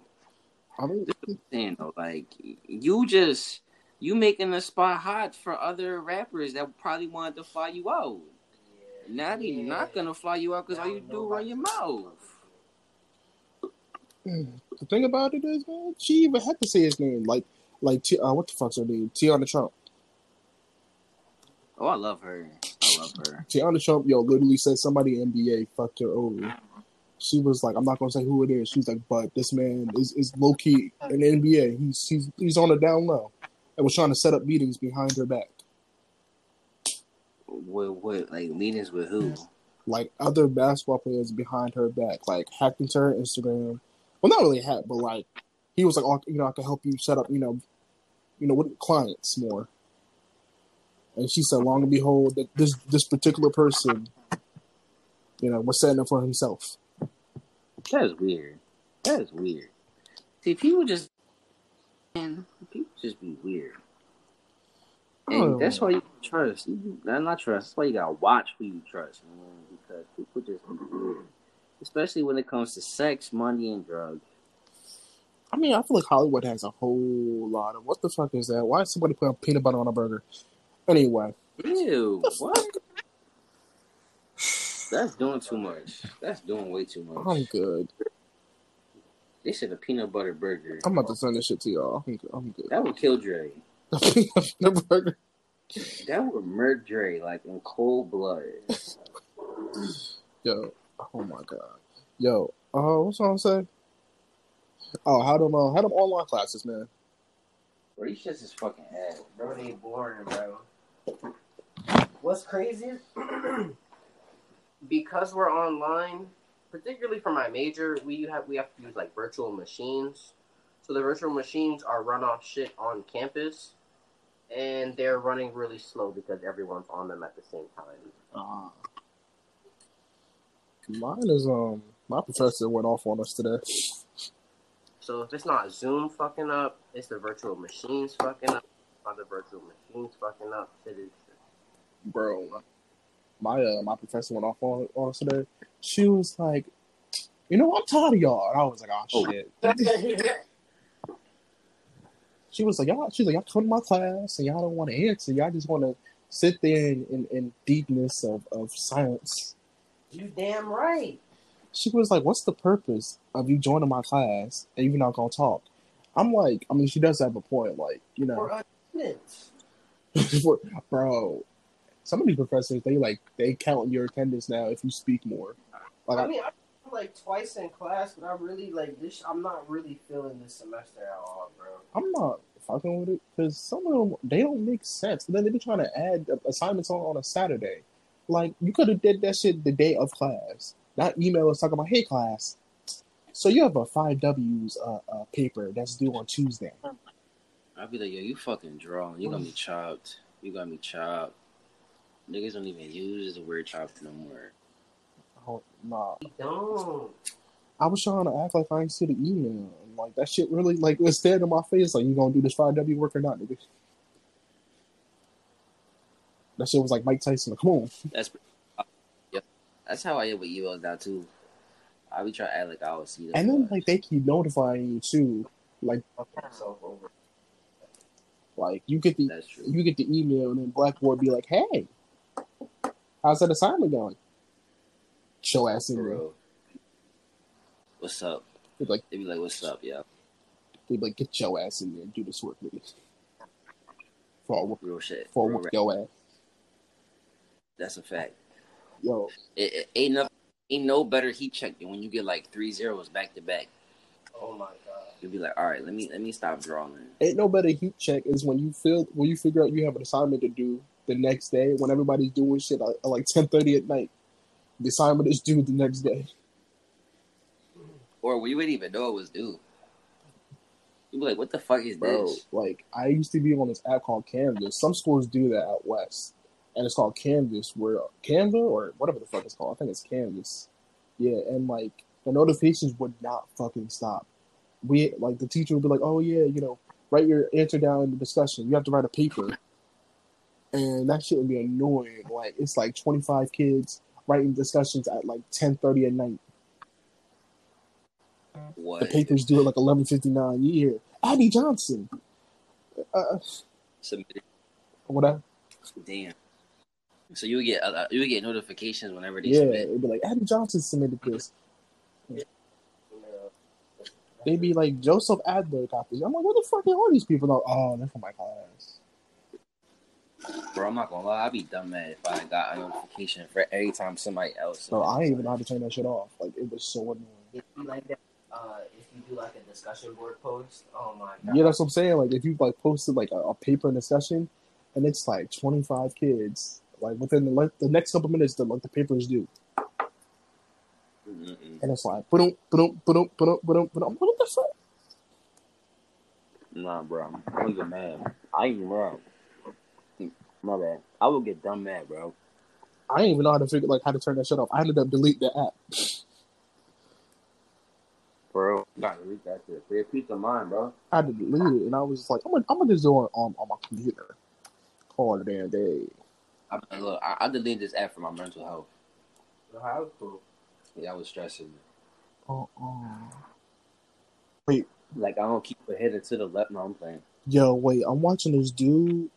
I mean, this is saying though, like you just you making the spot hot for other rappers that probably wanted to fly you out. Yeah, now they're yeah. not gonna fly you out because all you do run your mouth. The thing about it is, man, she even had to say his name. Like, like uh, what the fuck's her name? Tiana Trump. Oh, I love her. I love her. Tiana Trump, yo, literally said somebody N B A fucked her over. She was like, I'm not gonna say who it is. She's like, but this man is, is low key in the N B A. He's he's he's on the down low, and was trying to set up meetings behind her back. What what like meetings with who? Like other basketball players behind her back, like hacked into her Instagram. Well, not really hacked, but like he was like, oh, you know, I can help you set up, you know, you know, with clients more. And she said, long and behold, that this this particular person, you know, was setting up for himself. That is weird. That is weird. See, people just man, people just be weird, and oh. that's why you trust. You not trust. That's why you gotta watch who you trust, man, because people just be weird, especially when it comes to sex, money, and drugs. I mean, I feel like Hollywood has a whole lot of what the fuck is that? Why is somebody putting peanut butter on a burger? Anyway, ew, what? That's doing too much. That's doing way too much. I'm good. They said a peanut butter burger. I'm about to send this shit to y'all. I'm good. I'm good. That would kill Dre. A peanut butter burger. That would murder Dre, like, in cold blood. Yo. Oh, my God. Yo. Uh, what's what I'm saying? Oh, how them, uh, how them online classes, man? Bro, these shits is fucking ass. Bro, they boring, bro. What's crazy because we're online, particularly for my major, we have we have to use like virtual machines. So the virtual machines are run off shit on campus, and they're running really slow because everyone's on them at the same time. Uh, mine is um my professor went off on us today. So if it's not Zoom fucking up, it's the virtual machines fucking up. Not the virtual machines fucking up. It is, bro. My uh, my professor went off on, on us today. She was like, you know, I'm tired of y'all. And I was like, oh, shit. She was like, y'all, she's like, y'all come to my class and y'all don't want to answer. Y'all just want to sit there in, in, in deepness of, of silence. You damn right. She was like, what's the purpose of you joining my class and you're not going to talk? I'm like, I mean, she does have a point. Like, you know. For attendance. Bro. Some of these professors, they like they count your attendance now if you speak more. Like, I mean, I'm like twice in class, but I really like this. I'm not really feeling this semester at all, bro. I'm not fucking with it because some of them, they don't make sense. And then they be trying to add assignments on, on a Saturday. Like, you could have did that shit the day of class. Not email us talking about, hey, class, so you have a five W's uh, uh, paper that's due on Tuesday. I'd be like, yo, you fucking draw. You're going to be chopped. You got me chopped. Niggas don't even use the word chopped no more. Oh, nah. They don't. I was trying to act like I ain't see the email. Like, that shit really, like, was staring in my face. Like, you gonna do this five W work or not, nigga? That shit was like Mike Tyson. Like, come on. That's uh, yeah. That's how I get with emails now, too. I be trying to act like I always see them. And then, like, they keep notifying you, too. Like, like you get the you get the email, and then Blackboard be like, hey, how's that assignment going? Show ass email. What's up? They'd be like, they'd be like, what's up, yeah? They'd be like, get your ass in there and do this work, nigga. For work, real shit. For real work, rap. Your ass. That's a fact. Yo. It, it ain't, no, ain't no better heat check than when you get like three zeros back to back. Oh my God. You'd be like, all right, let me let me stop drawing. Ain't no better heat check is when you feel when you figure out you have an assignment to do the next day when everybody's doing shit at like ten thirty at night. The assignment is due the next day. Or we wouldn't even know it was due. You'd be like, what the fuck is Bro, this? Like, I used to be on this app called Canvas. Some schools do that out west. And it's called Canvas. Where Canva or whatever the fuck it's called. I think it's Canvas. Yeah, and, like, the notifications would not fucking stop. We Like, the teacher would be like, oh, yeah, you know, write your answer down in the discussion. You have to write a paper. And that shit would be annoying. Like, it's like twenty-five kids writing discussions at, like, ten thirty at night. What? The papers do it like eleven fifty nine. Year Abby Johnson. Uh, Submitted. What? I, Damn. So you would get uh, you would get notifications whenever they yeah, submit. Yeah, it'd be like Abby Johnson submitted this. Yeah. They'd be like Joseph Adler copies. I'm like, what the fuck are all these people? Like, oh, they're from my class. Bro, I'm not gonna lie. I'd be dumb mad if I got a notification for every time somebody else. Bro, I didn't even have to turn that shit off. Like, it was so annoying. It'd be like that. Uh, if you do like a discussion board post, oh my God. Yeah, that's what I'm saying. Like, if you like posted like a, a paper in discussion, and it's like twenty-five kids, like within the, like, the next couple minutes, the like the papers due, mm-mm. And it's like, ba-dum, ba-dum, ba-dum, ba-dum, ba-dum, ba-dum. What the fuck? Nah, bro, I'm gonna get mad. I ain't wrong. My bad. I would get dumb mad, bro. I didn't even know how to figure like how to turn that shit off. I ended up delete the app. Bro, I got to read that shit for your peace of mind, bro. I had to delete it, and I was just like, I'm gonna, I'm gonna just do it on, on my computer all the damn day. I mean, look, I, I deleted this app for my mental health. Your house, bro? Yeah, I was stressing. Uh uh. Wait, like I don't keep a header to the left. No, I'm playing. Yo, wait, I'm watching this dude,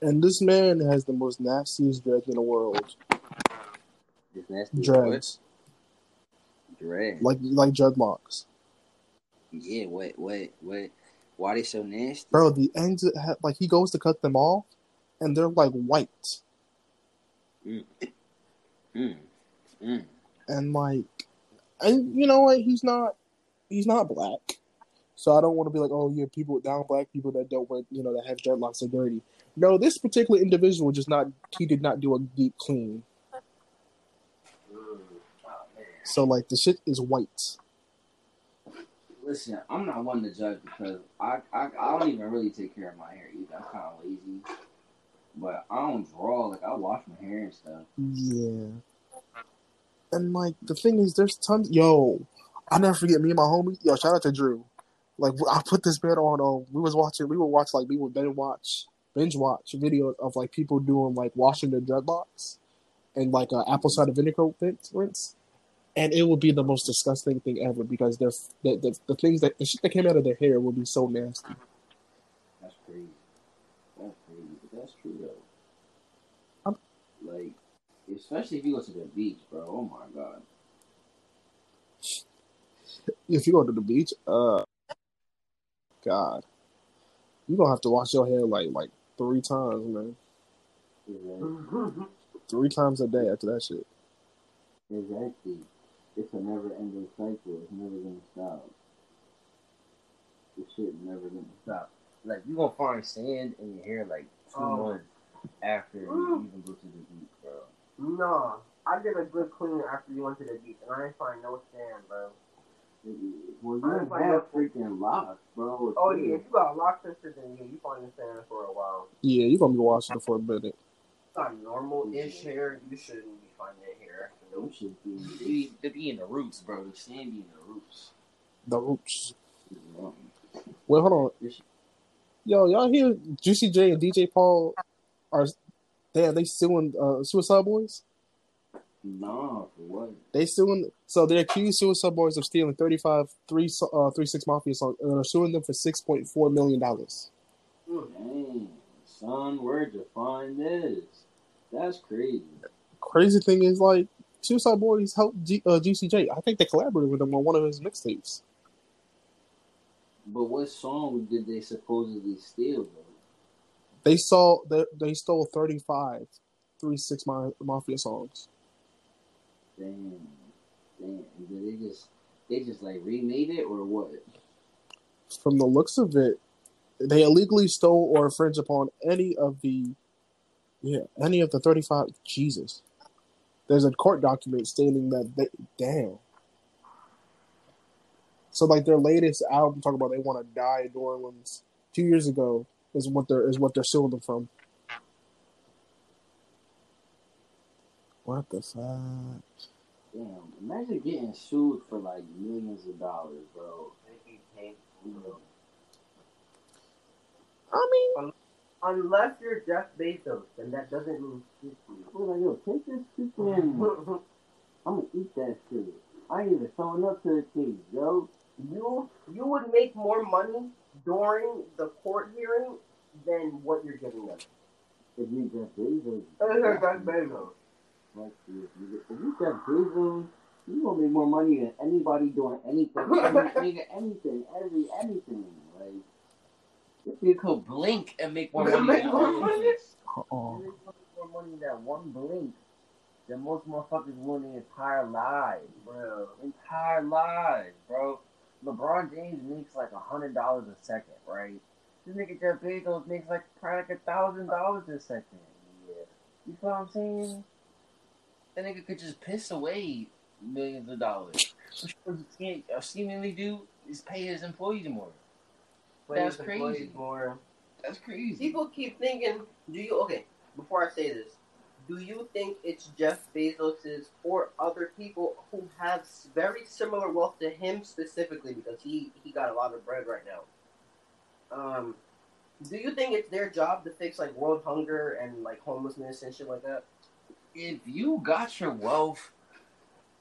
and this man has the most nastiest dreads in the world. This nasty dreads. Dre. Like like dreadlocks. Yeah, wait, wait, wait. Why they so nasty? Bro, the ends, have, like, he goes to cut them off, and they're, like, white. Mm. Mm. Mm. And, like, and you know what? He's not, he's not black. So I don't want to be like, oh, yeah, people down black people that don't wear, you know, that have dreadlocks are dirty. No, this particular individual just not, he did not do a deep clean. So, like, the shit is white. Listen, I'm not one to judge because I, I, I don't even really take care of my hair either. I'm kind of lazy. But I don't draw. Like, I wash my hair and stuff. Yeah. And, like, the thing is, there's tons. Yo, I'll never forget me and my homie. Yo, shout out to Drew. Like, I put this man on. Um, we was watching. We would watch, like, we would binge watch, binge watch videos of, like, people doing, like, washing their dreadlocks and, like, uh, apple cider vinegar rinse. And it would be the most disgusting thing ever because the, the the things that the shit that came out of their hair would be so nasty. That's crazy. That's crazy. But that's true though. I'm, like, especially if you go to the beach, bro. Oh my God. If you go to the beach, uh, God, you gonna have to wash your hair like like three times, man. Exactly. Three times a day after that shit. Exactly. It's a never-ending cycle. It's never going to stop. It should never never gonna stop. Like, you gonna find sand in your hair like two oh. months after mm. you even go to the beach, bro. No, I did a good clean after you went to the beach, and I didn't find no sand, bro. Well, you didn't have freaking locks, bro. Oh, yeah, if you got locks and shit, then yeah, you find the sand for a while. Yeah, you gonna be washing for a minute. It's not normal-ish hair. You shouldn't be finding that hair. No, you should be. They be in the roots, bro. The sand be in the roots. The roots. Yeah. Well, hold on. Yo, y'all hear Juicy J and D J Paul are they are they suing uh, Suicide Boys? Nah, for what? They suing so they accused Suicide Boys of stealing thirty-five three uh three six mafia songs and are suing them for six point four million dollars. Dang, son, where'd you find this? That's crazy. Crazy thing is like Suicide Boys helped G- uh, Juicy J. I think they collaborated with him on one of his mixtapes. But what song did they supposedly steal, though? They saw they, they stole thirty-five three six mafia songs. Damn, damn! Did they just they just like remade it or what? From the looks of it, they illegally stole or infringed upon any of the yeah any of the thirty-five. Jesus, there's a court document stating that they damn. So, like, their latest album, talking about they want to die in New Orleans two years ago, is what they're is what they're suing them from. What the fuck? Damn! Imagine getting sued for like millions of dollars, bro. I mean, unless you're Jeff Bezos, then that doesn't mean shit to you. Well, like, yo, take this shit, man. I'm gonna eat that shit. I ain't even showing up to the team, yo. You you would make more money during the court hearing than what you're giving them. If you Jeff Bezos, if Jeff Bezos, like if you Jeff Bezos, you gonna make more money than anybody doing anything, anything, anything, every anything. Like if you could blink and make more money, make more money. Uh-oh. You make more money than one blink. The most motherfuckers won the entire lives, bro. Entire lives, bro. LeBron James makes like a hundred dollars a second, right? This nigga Jeff Bezos makes like probably like a thousand dollars a second. Yeah. You feel what I'm saying? That nigga could just piss away millions of dollars. What he can't seemingly do is pay his employees more. Pay That's his crazy. Employees more. That's crazy. People keep thinking, do you okay, before I say this. Do you think it's Jeff Bezos's or other people who have very similar wealth to him specifically because he, he got a lot of bread right now? Um, do you think it's their job to fix like world hunger and like homelessness and shit like that? If you got your wealth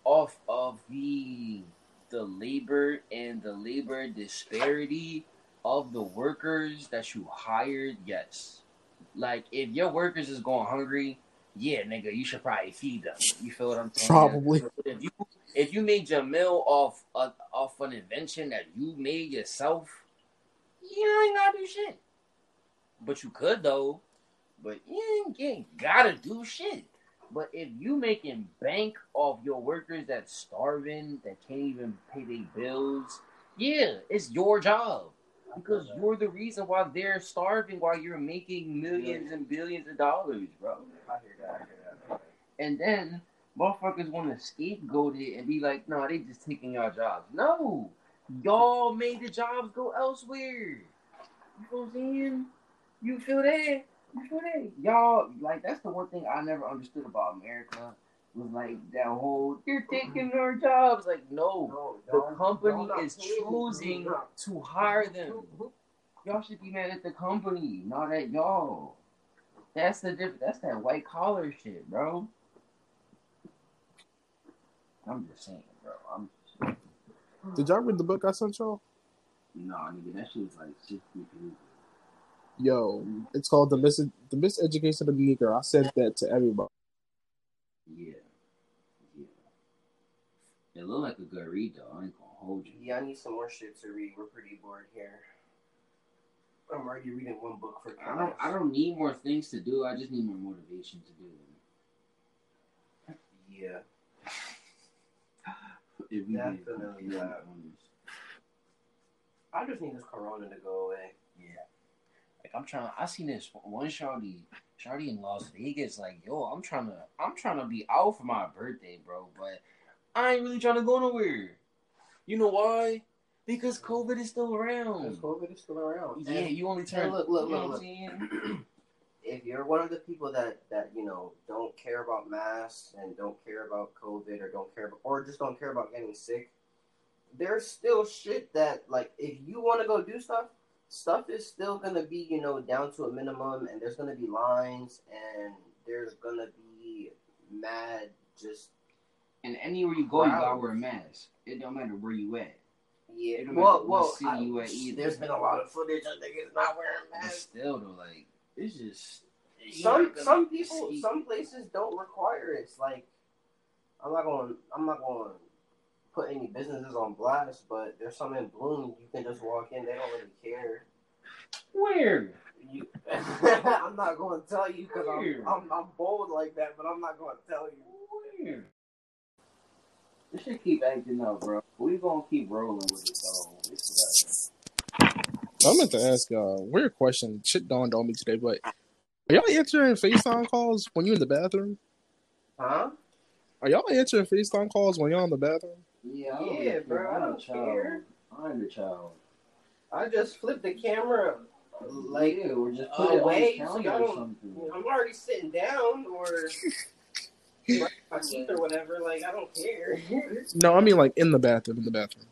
off of the the labor and the labor disparity of the workers that you hired, yes. Like if your workers is going hungry. Yeah, nigga, you should probably feed them. You feel what I'm saying? Probably. If you if you made your meal off uh, off an invention that you made yourself, you ain't gotta do shit. But you could though. But you ain't, you ain't gotta do shit. But if you making bank off your workers that's starving, that can't even pay their bills, yeah, it's your job. Because you're the reason why they're starving, while you're making millions and billions of dollars, bro. I hear that, I hear that. And then motherfuckers want to scapegoat it and be like, "No, nah, they just taking y'all jobs." No, y'all made the jobs go elsewhere. You know what I'm saying? You feel that? You feel that? Y'all like that's the one thing I never understood about America. Was like that whole "you're taking our jobs." Like no, no the company is choosing to hire them. Y'all should be mad at the company, not at y'all. That's the diff- That's that white collar shit, bro. I'm just saying, bro. I'm. Just saying. Did y'all read the book I sent y'all? No, nigga, that shit's like sixty pages. Yo, it's called the mis the miseducation of the Negro. I sent that to everybody. Yeah, yeah. It looked like a good read, though. I ain't gonna hold you. Yeah, I need some more shit to read. We're pretty bored here. I'm already reading one book for I don't, I don't need more things to do. I just need more motivation to do them. Yeah. If we Definitely. Did, yeah. I just need this corona to go away. Yeah. Like, I'm trying to, I seen this one shawty, shawty in Las Vegas, like, yo, I'm trying to, I'm trying to be out for my birthday, bro, but I ain't really trying to go nowhere. You know why? Because COVID is still around. Because COVID is still around. Yeah, and, you only turn, look, look, look, look. If you're one of the people that, that, you know, don't care about masks and don't care about COVID or don't care about, or just don't care about getting sick, there's still shit that, like, if you want to go do stuff, stuff is still going to be, you know, down to a minimum, and there's going to be lines, and there's going to be mad just... And anywhere you go, you got to wear a mask. It don't matter where you at. Yeah, it don't well, matter well, what city I, you at either. There's been a lot of footage of niggas not wearing masks. But still, though, like, it's just... Some some people, see. some places don't require it. It's like, I'm not going, I'm not going... put any businesses on blast, but there's some in Bloom you can just walk in. They don't really care. Where? You, I'm not going to tell you because I'm, I'm I'm bold like that, but I'm not going to tell you. Where? This shit keep acting up, bro. We gonna keep rolling with it, though. I meant to ask y'all a weird question. Shit dawned on me today, but are y'all answering FaceTime calls when you're in the bathroom? Huh? Are y'all answering FaceTime calls when y'all in the bathroom? Yeah, I yeah bro, I don't care. I'm the child. I just flipped the camera like yeah, or just put away. It on the counter or something. I'm already sitting down or my teeth or whatever. Like, I don't care. No, I mean like in the bathroom, in the bathroom.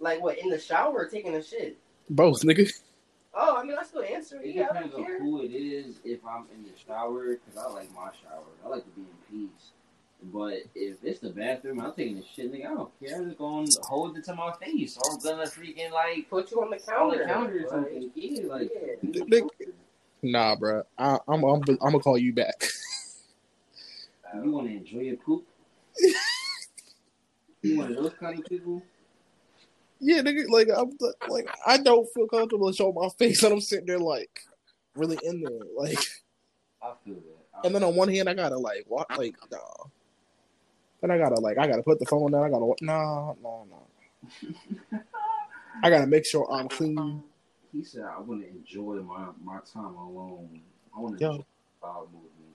Like what? In the shower or taking a shit? Both, nigga. Oh, I mean, I still answer it. It yeah, depends I don't care. on who it is. If I'm in the shower, because I like my shower. I like to be in peace. But if it's the bathroom, I'm taking the shit, nigga. I don't care. I'm just going to hold it to my face. I'm going to freaking, like, put you on the counter. On the counter or something. Like, yeah, like, yeah. Nah, bro. I, I'm, I'm, I'm going to call you back. You want to enjoy your poop? You one of those kind of people? Yeah, nigga. Like, I'm, like, I don't feel comfortable showing my face, and I'm sitting there, like, really in there. Like, I feel that. And then on one hand, I got to, like, walk, like, nah. Then I gotta like I gotta put the phone down. I gotta no no no. I gotta make sure I'm clean. He said I want to enjoy my, my time alone. I want to enjoy bowel movement.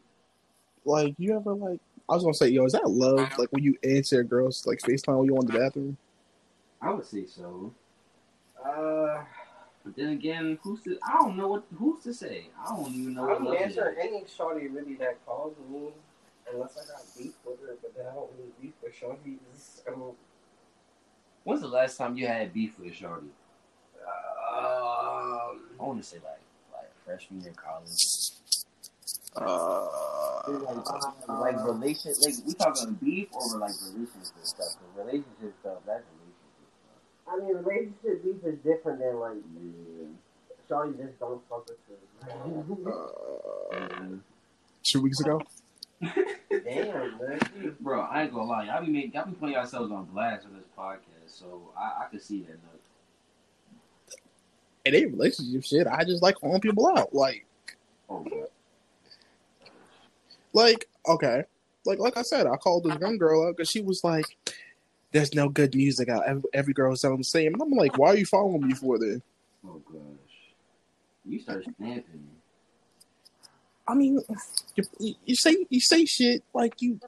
Like you ever like I was gonna say yo is that love like when you answer girls like FaceTime when you on the bathroom? I would say so. Uh, but then again, who's to I don't know what who's to say. I don't even know. I don't answer any shorty really that calls me. Unless I got beef with her, but then I don't really beef with shorty. So... When's the last time you had beef with shorty? Um, I want to say like like freshman year of college. Uh, like, uh, like relation, like we talking beef or like relationship stuff? Cause relationship stuff, that's relationship stuff. I mean, relationship beef is different than like yeah. Shorty just don't fuck with her. Uh, two weeks ago. Damn, man. Bro, I ain't gonna lie. Y'all be, make, y'all be putting yourselves on blast on this podcast, so I, I can see that. Look. It ain't relationship shit. I just like hump people out. Like, okay. like, okay. Like, like I said, I called this young girl out because she was like, there's no good music out. Every, every girl sounds the same. And I'm like, why are you following me for then? Oh, gosh. You start snapping. I mean, you, you say you say shit like you.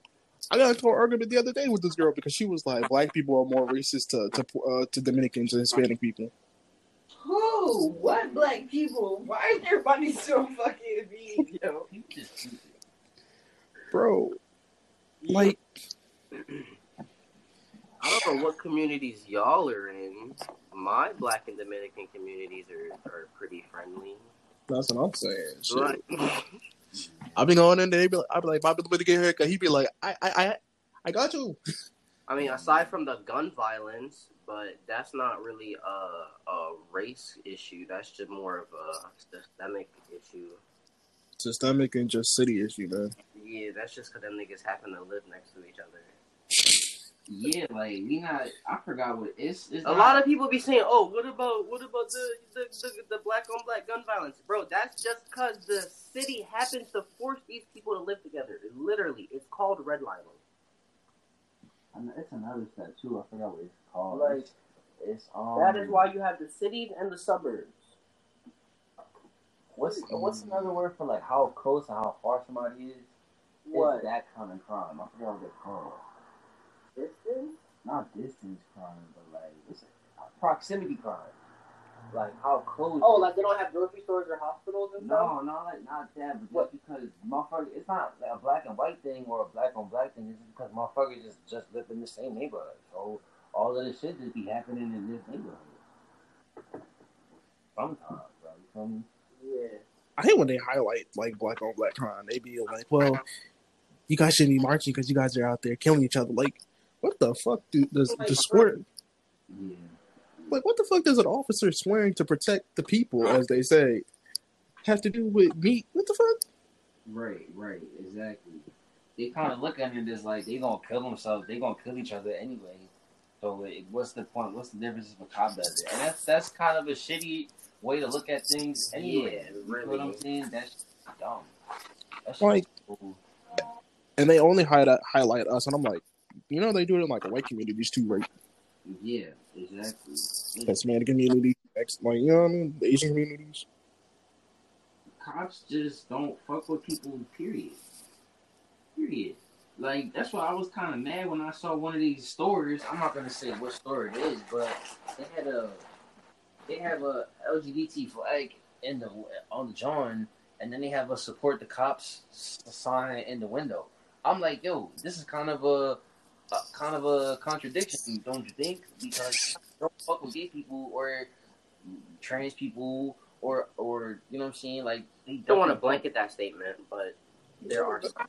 I got into an argument the other day with this girl because she was like, "Black people are more racist to to, uh, to Dominicans and Hispanic people." Who? What black people? Why is everybody so fucking mean, yo? Bro, like, I don't know what communities y'all are in. My Black and Dominican communities are, are pretty friendly. That's what I'm saying. Shit. Right. I'll be going in there. Be like, I'll be like, Bobby, let me get a haircut. He'd be like, I, I, I, I got you. I mean, aside from the gun violence, but that's not really a, a race issue. That's just more of a systemic issue. Systemic and just city issue, man. Yeah, that's just because them niggas happen to live next to each other. Yeah, like we not. I forgot what it's. it's a not, lot of people be saying, "Oh, what about what about the the, the, the black on black gun violence, bro?" That's just because the city happens to force these people to live together. It literally, it's called redlining. I mean, it's another step too. I forgot what it's called. Like, It's um, that is why you have the cities and the suburbs. What's what's another word for like how close and how far somebody is? What? It's that kind of crime. I forgot what it's called. Distance? Not distance crime, but like it's proximity crime. Like how close. Oh, like they don't have grocery stores or hospitals and stuff? No, not like not that, but what? Just because motherfuckers, it's not a black and white thing or a black on black thing. It's just because motherfuckers just, just live in the same neighborhood. So all of this shit just be happening in this neighborhood. Sometimes, bro. You feel me? Yeah. I hate when they highlight like black on black crime. They be like, well, you guys shouldn't be marching because you guys are out there killing each other. Like, what the fuck do does the squirt? Yeah. Like, what the fuck does an officer swearing to protect the people, as they say, have to do with me? What the fuck? Right, right, exactly. They kind of look at it as like, they're going to kill themselves. They're going to kill each other anyway. So, like, what's the point? What's the difference if a cop does it? And that's, that's kind of a shitty way to look at things anyway. Yeah, really. You know what I'm saying? That's dumb. That's like, cool. And they only highlight, highlight us, and I'm like, you know, they do it in, like, the white communities, too, right? Yeah, exactly. Hispanic community, like, you know what I mean? The Asian communities. Cops just don't fuck with people, period. Period. Like, that's why I was kind of mad when I saw one of these stores. I'm not going to say what store it is, but they had a, they have a L G B T flag in the, on the John, and then they have a support the cops sign in the window. I'm like, yo, this is kind of a, Uh, kind of a contradiction, don't you think? Because don't fuck with gay people or trans people or, or you know what I'm saying? Like, they don't, don't want to blanket that statement, but there are some.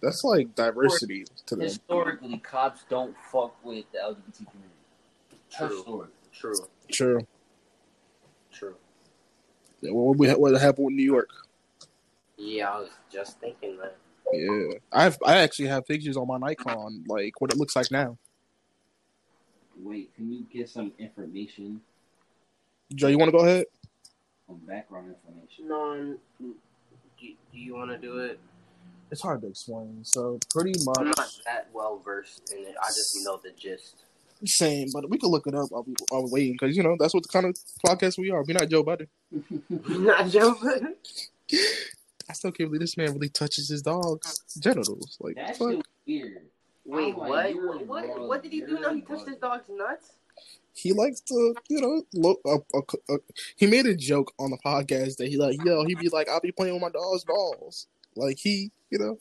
That's like diversity to them. Historically, cops don't fuck with the L G B T community. True. True. True. True. Yeah, what, we, what happened with New York? Yeah, I was just thinking that. Yeah, I have. I actually have pictures on my Nikon, like what it looks like now. Wait, can you get some information? Joe, you want to go ahead? Some background information. No, do, do you want to do it? It's hard to explain. So pretty much, I'm not that well versed in it. I just know the gist. Same, but we can look it up while we are waiting, because you know that's what the kind of podcast we are. We're not Joe Budden. Not Joe Budden. I still can't believe this man really touches his dog's genitals. Like, that fuck. Shit was weird. Wait, what? Like, what? What? What did he do now? He touched his dog's nuts? He likes to, you know, look. Uh, uh, uh, he made a joke on the podcast that he like, yo, he'd be like, I'll be playing with my dog's balls. Like, he, you know.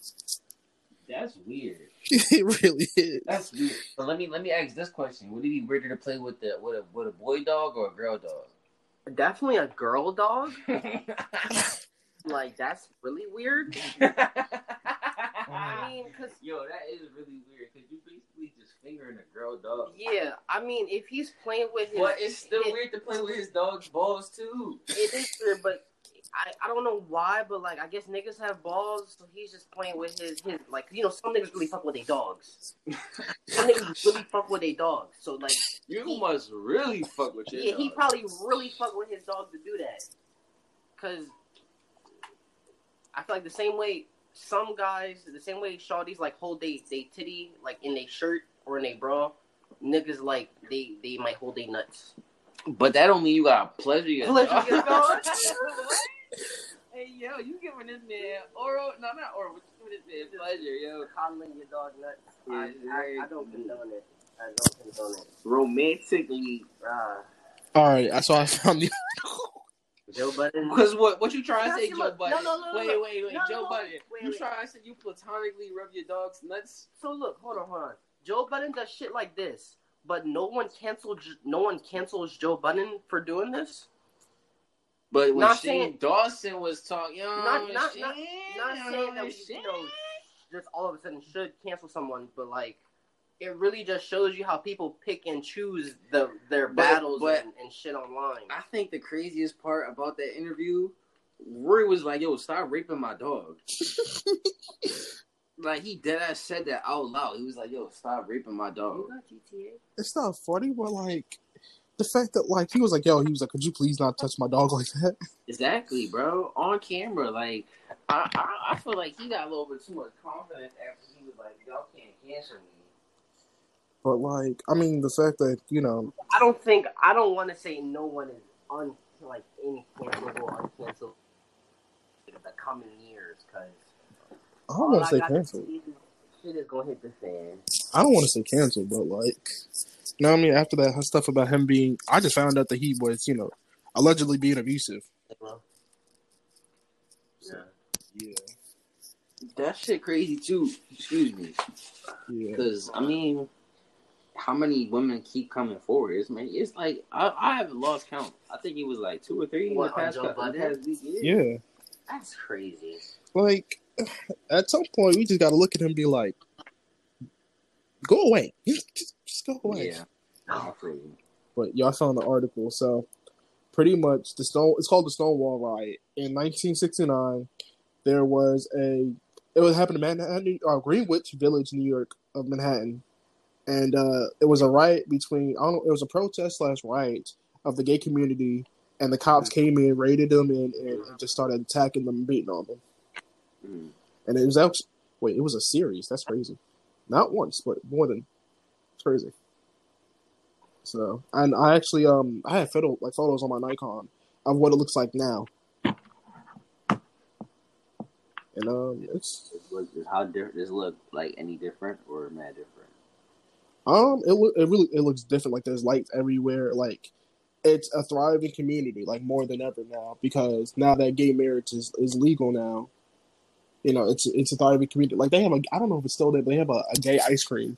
That's weird. It really is. That's weird. But let me let me ask this question: would it be weirder to play with the with a with a boy dog or a girl dog? Definitely a girl dog. Like, that's really weird. I mean, because... Yo, that is really weird, because you basically just fingering a girl dog. Yeah, I mean, if he's playing with his... But it's still his, weird to play with his dog's balls, too. It is weird, but I, I don't know why, but, like, I guess niggas have balls, so he's just playing with his... his like, you know, some niggas really fuck with their dogs. Some niggas really fuck with their dogs, so, like... You he, must really fuck with your yeah, dog. Yeah, he probably really fuck with his dog to do that. Because... I feel like the same way some guys, the same way shawties, like, hold they, they titty, like, in their shirt or in their bra, niggas, like, they, they might hold they nuts. But that don't mean you got pleasure your dog. Pleasure your dog? Hey, yo, you giving this man oral, no, not oral, but you giving this man pleasure, yo. Coddling your dog nuts. I, I, I don't condone it. I don't condone it. Romantically. Uh, All right, so I found the Joe Budden. Because what, what you trying to say, Joe look, Budden? No, no, no, wait, no, wait, wait, no, Joe no, Budden. Wait, you wait. Trying to say you platonically rub your dog's nuts? So look, hold on, hold on. Joe Budden does shit like this, but no one canceled. No one cancels Joe Budden for doing this. But when not Shane saying, Dawson was talking, you know, not not, Shane, not, not you know, saying that we, you know, just all of a sudden should cancel someone, but like. It really just shows you how people pick and choose the their but, battles but and, and shit online. I think the craziest part about that interview, Rory was like, yo, stop raping my dog. Like, he dead ass said that out loud. He was like, yo, stop raping my dog. You got G T A? It's not funny, but, like, the fact that, like, he was like, yo, he was like, could you please not touch my dog like that? Exactly, bro. On camera, like, I, I, I feel like he got a little bit too much confidence after he was like, y'all can't cancel me. But, like, I mean, the fact that, you know... I don't think... I don't want to say no one is, un, like, incancelable or uncancelable in the coming years, because... I don't want to say canceled. Shit is going to hit the fan. I don't want to say canceled, but, like... You know what I mean? After that stuff about him being... I just found out that he was, you know, allegedly being abusive. Uh-huh. So, yeah. yeah. That shit crazy, too. Excuse me. Because, yeah. I mean... how many women keep coming forward? It's, man, it's like, I, I haven't lost count. I think it was like two or three. What, in the past yeah. That's crazy. Like, at some point, we just got to look at him and be like, go away. Just, just go away. Yeah. Oh, but y'all saw in the article, so pretty much, the Stone. it's called the Stonewall Riot. In nineteen sixty-nine, there was a, it was happened in Manhattan, uh, Greenwich Village, New York, of Manhattan. And uh, it was a riot between, I don't know, it was a protest slash riot of the gay community, and the cops came in, raided them, and, and, and just started attacking them and beating on them. Mm. And it was actually, wait, it was a series. That's crazy. Not once, but more than, it's crazy. So, and I actually, um, I have photo, like photos on my Nikon of what it looks like now. And um, it's. Does how different, does it look like any different or mad different? Um, it lo- it really it looks different. Like there's lights everywhere. Like it's a thriving community, like more than ever now, because now that gay marriage is, is legal now, you know, it's it's a thriving community. Like they have a I don't know if it's still there, but they have a, a gay ice cream.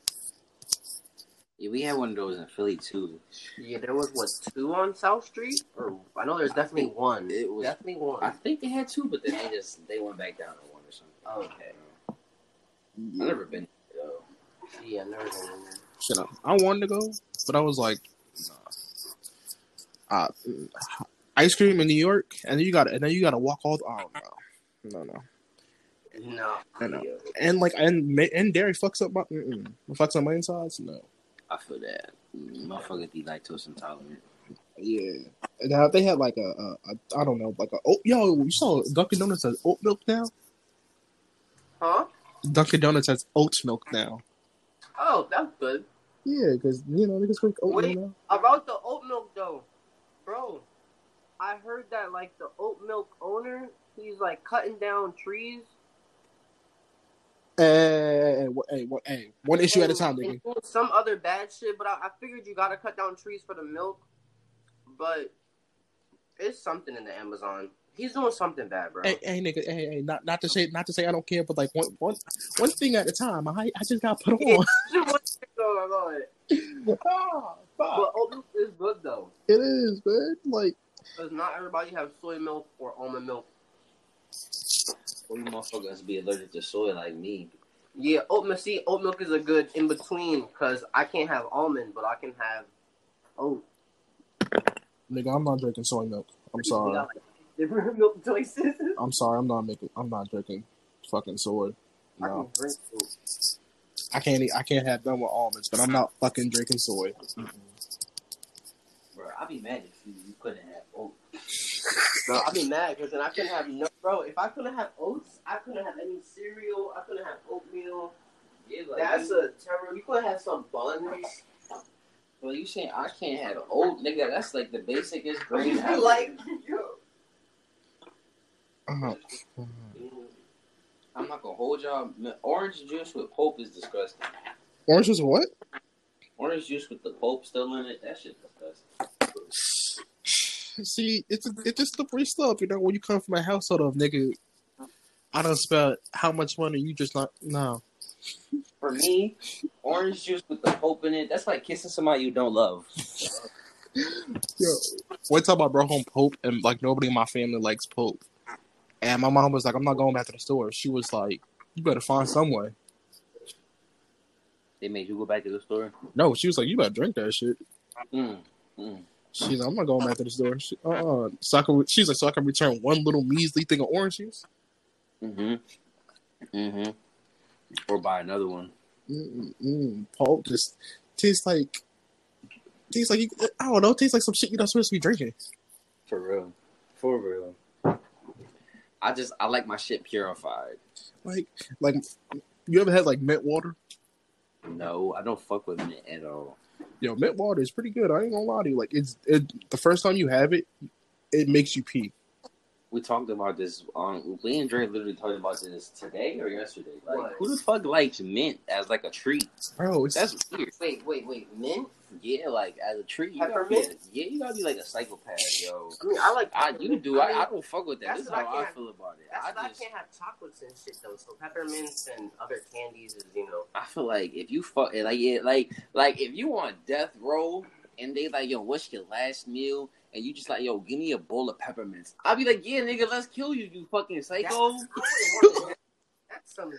Yeah, we had one of those in Philly too. Yeah, there was what two on South Street, or I know there's definitely one. It was definitely one. I think they had two, but then they just they went back down to one or something. Oh, okay, yeah. I've never been though. Yeah, I've never been. Shit, I wanted to go, but I was like, nah. uh, ice cream in New York, and then you got, and then you got to walk all. The, oh no, no, no, no, I know. And like, and and dairy fucks up my, mm-mm. fucks up my insides. No, I feel that. Motherfucker be lactose intolerant. Yeah, and now if they had like a, a, a I don't know, like a oh yo, you saw Dunkin' Donuts has oat milk now. Huh? Dunkin' Donuts has oat milk now. Oh, that's good. Yeah, because, you know, niggas drink oat Wait, milk now. About the oat milk, though, bro, I heard that, like, the oat milk owner, he's, like, cutting down trees. Hey, hey, hey, hey. One issue and, at a time, nigga. Some other bad shit, but I, I figured you gotta cut down trees for the milk, but it's something in the Amazon. He's doing something bad, bro. Hey, hey, nigga, hey, hey, not, not to say, not to say I don't care, but like one, one, one thing at a time. I, I just got put on. Oh my god! But oat milk is good though. It is, man. Like, does not everybody have soy milk or almond milk? Well, you motherfuckers be allergic to soy like me. Yeah, oat milk. See, oat milk is a good in between because I can't have almond, but I can have oat. Nigga, I'm not drinking soy milk. I'm sorry. Different milk choices. I'm sorry, I'm not making. I'm not drinking fucking soy. No. I can drink soy. I can't. Eat, I can't have done with almonds, but I'm not fucking drinking soy. Mm-hmm. Bro, I'd be mad if you, you couldn't have oats. No, I'd be mad because then I couldn't have no. Bro, if I couldn't have oats, I couldn't have any cereal. I couldn't have oatmeal. Yeah, like that's you, a terror. You couldn't have some buns. Well, you saying I can't have oat, nigga? That's like the basicest grain. Like you. Oh. I'm not gonna hold y'all. Orange juice with pulp is disgusting. Orange juice what? Orange juice with the pulp still in it. That shit's disgusting. See, it's a, it's just slippery stuff, you know. When you come from a household of nigga, I don't spend how much money you just not no. For me, orange juice with the pulp in it. That's like kissing somebody you don't love. Yo, one time I brought home pulp, and like nobody in my family likes pulp. And my mom was like, I'm not going back to the store. She was like, you better find some way. They made you go back to the store? No, she was like, you better drink that shit. Mm, mm. She's like, I'm not going back to the store. She, uh-uh. so I can re- She's like, so I can return one little measly thing of orange juice? Mm-hmm. Mm-hmm. Or buy another one. Mm-mm-mm. Paul just tastes like, tastes like, you, I don't know, tastes like some shit you're not supposed to be drinking. For real. For real. I just, I like my shit purified. Like, like, you ever had, like, mint water? No, I don't fuck with mint at all. Yo, mint water is pretty good. I ain't gonna lie to you. Like, it's it, the first time you have it, it makes you pee. We talked about this. Um, we and Dre literally talked about this today or yesterday. Like, what? Who the fuck likes mint as like a treat? Bro, it's... that's weird. Wait, wait, wait. Mint? Yeah, like as a treat. You gotta, yeah, yeah, you gotta be like a psychopath, yo. Dude, I like. I, you do. I, I don't fuck with that. That's this is how I, I feel about it. That's I, just, I can't have chocolates and shit though. So peppermints and other candies is, you know. I feel like if you fuck it, like yeah, like like if you on death row and they like, yo, what's your last meal? And you just like, yo, give me a bowl of peppermints. I'll be like, yeah, nigga, let's kill you, you fucking psycho. That's, that's some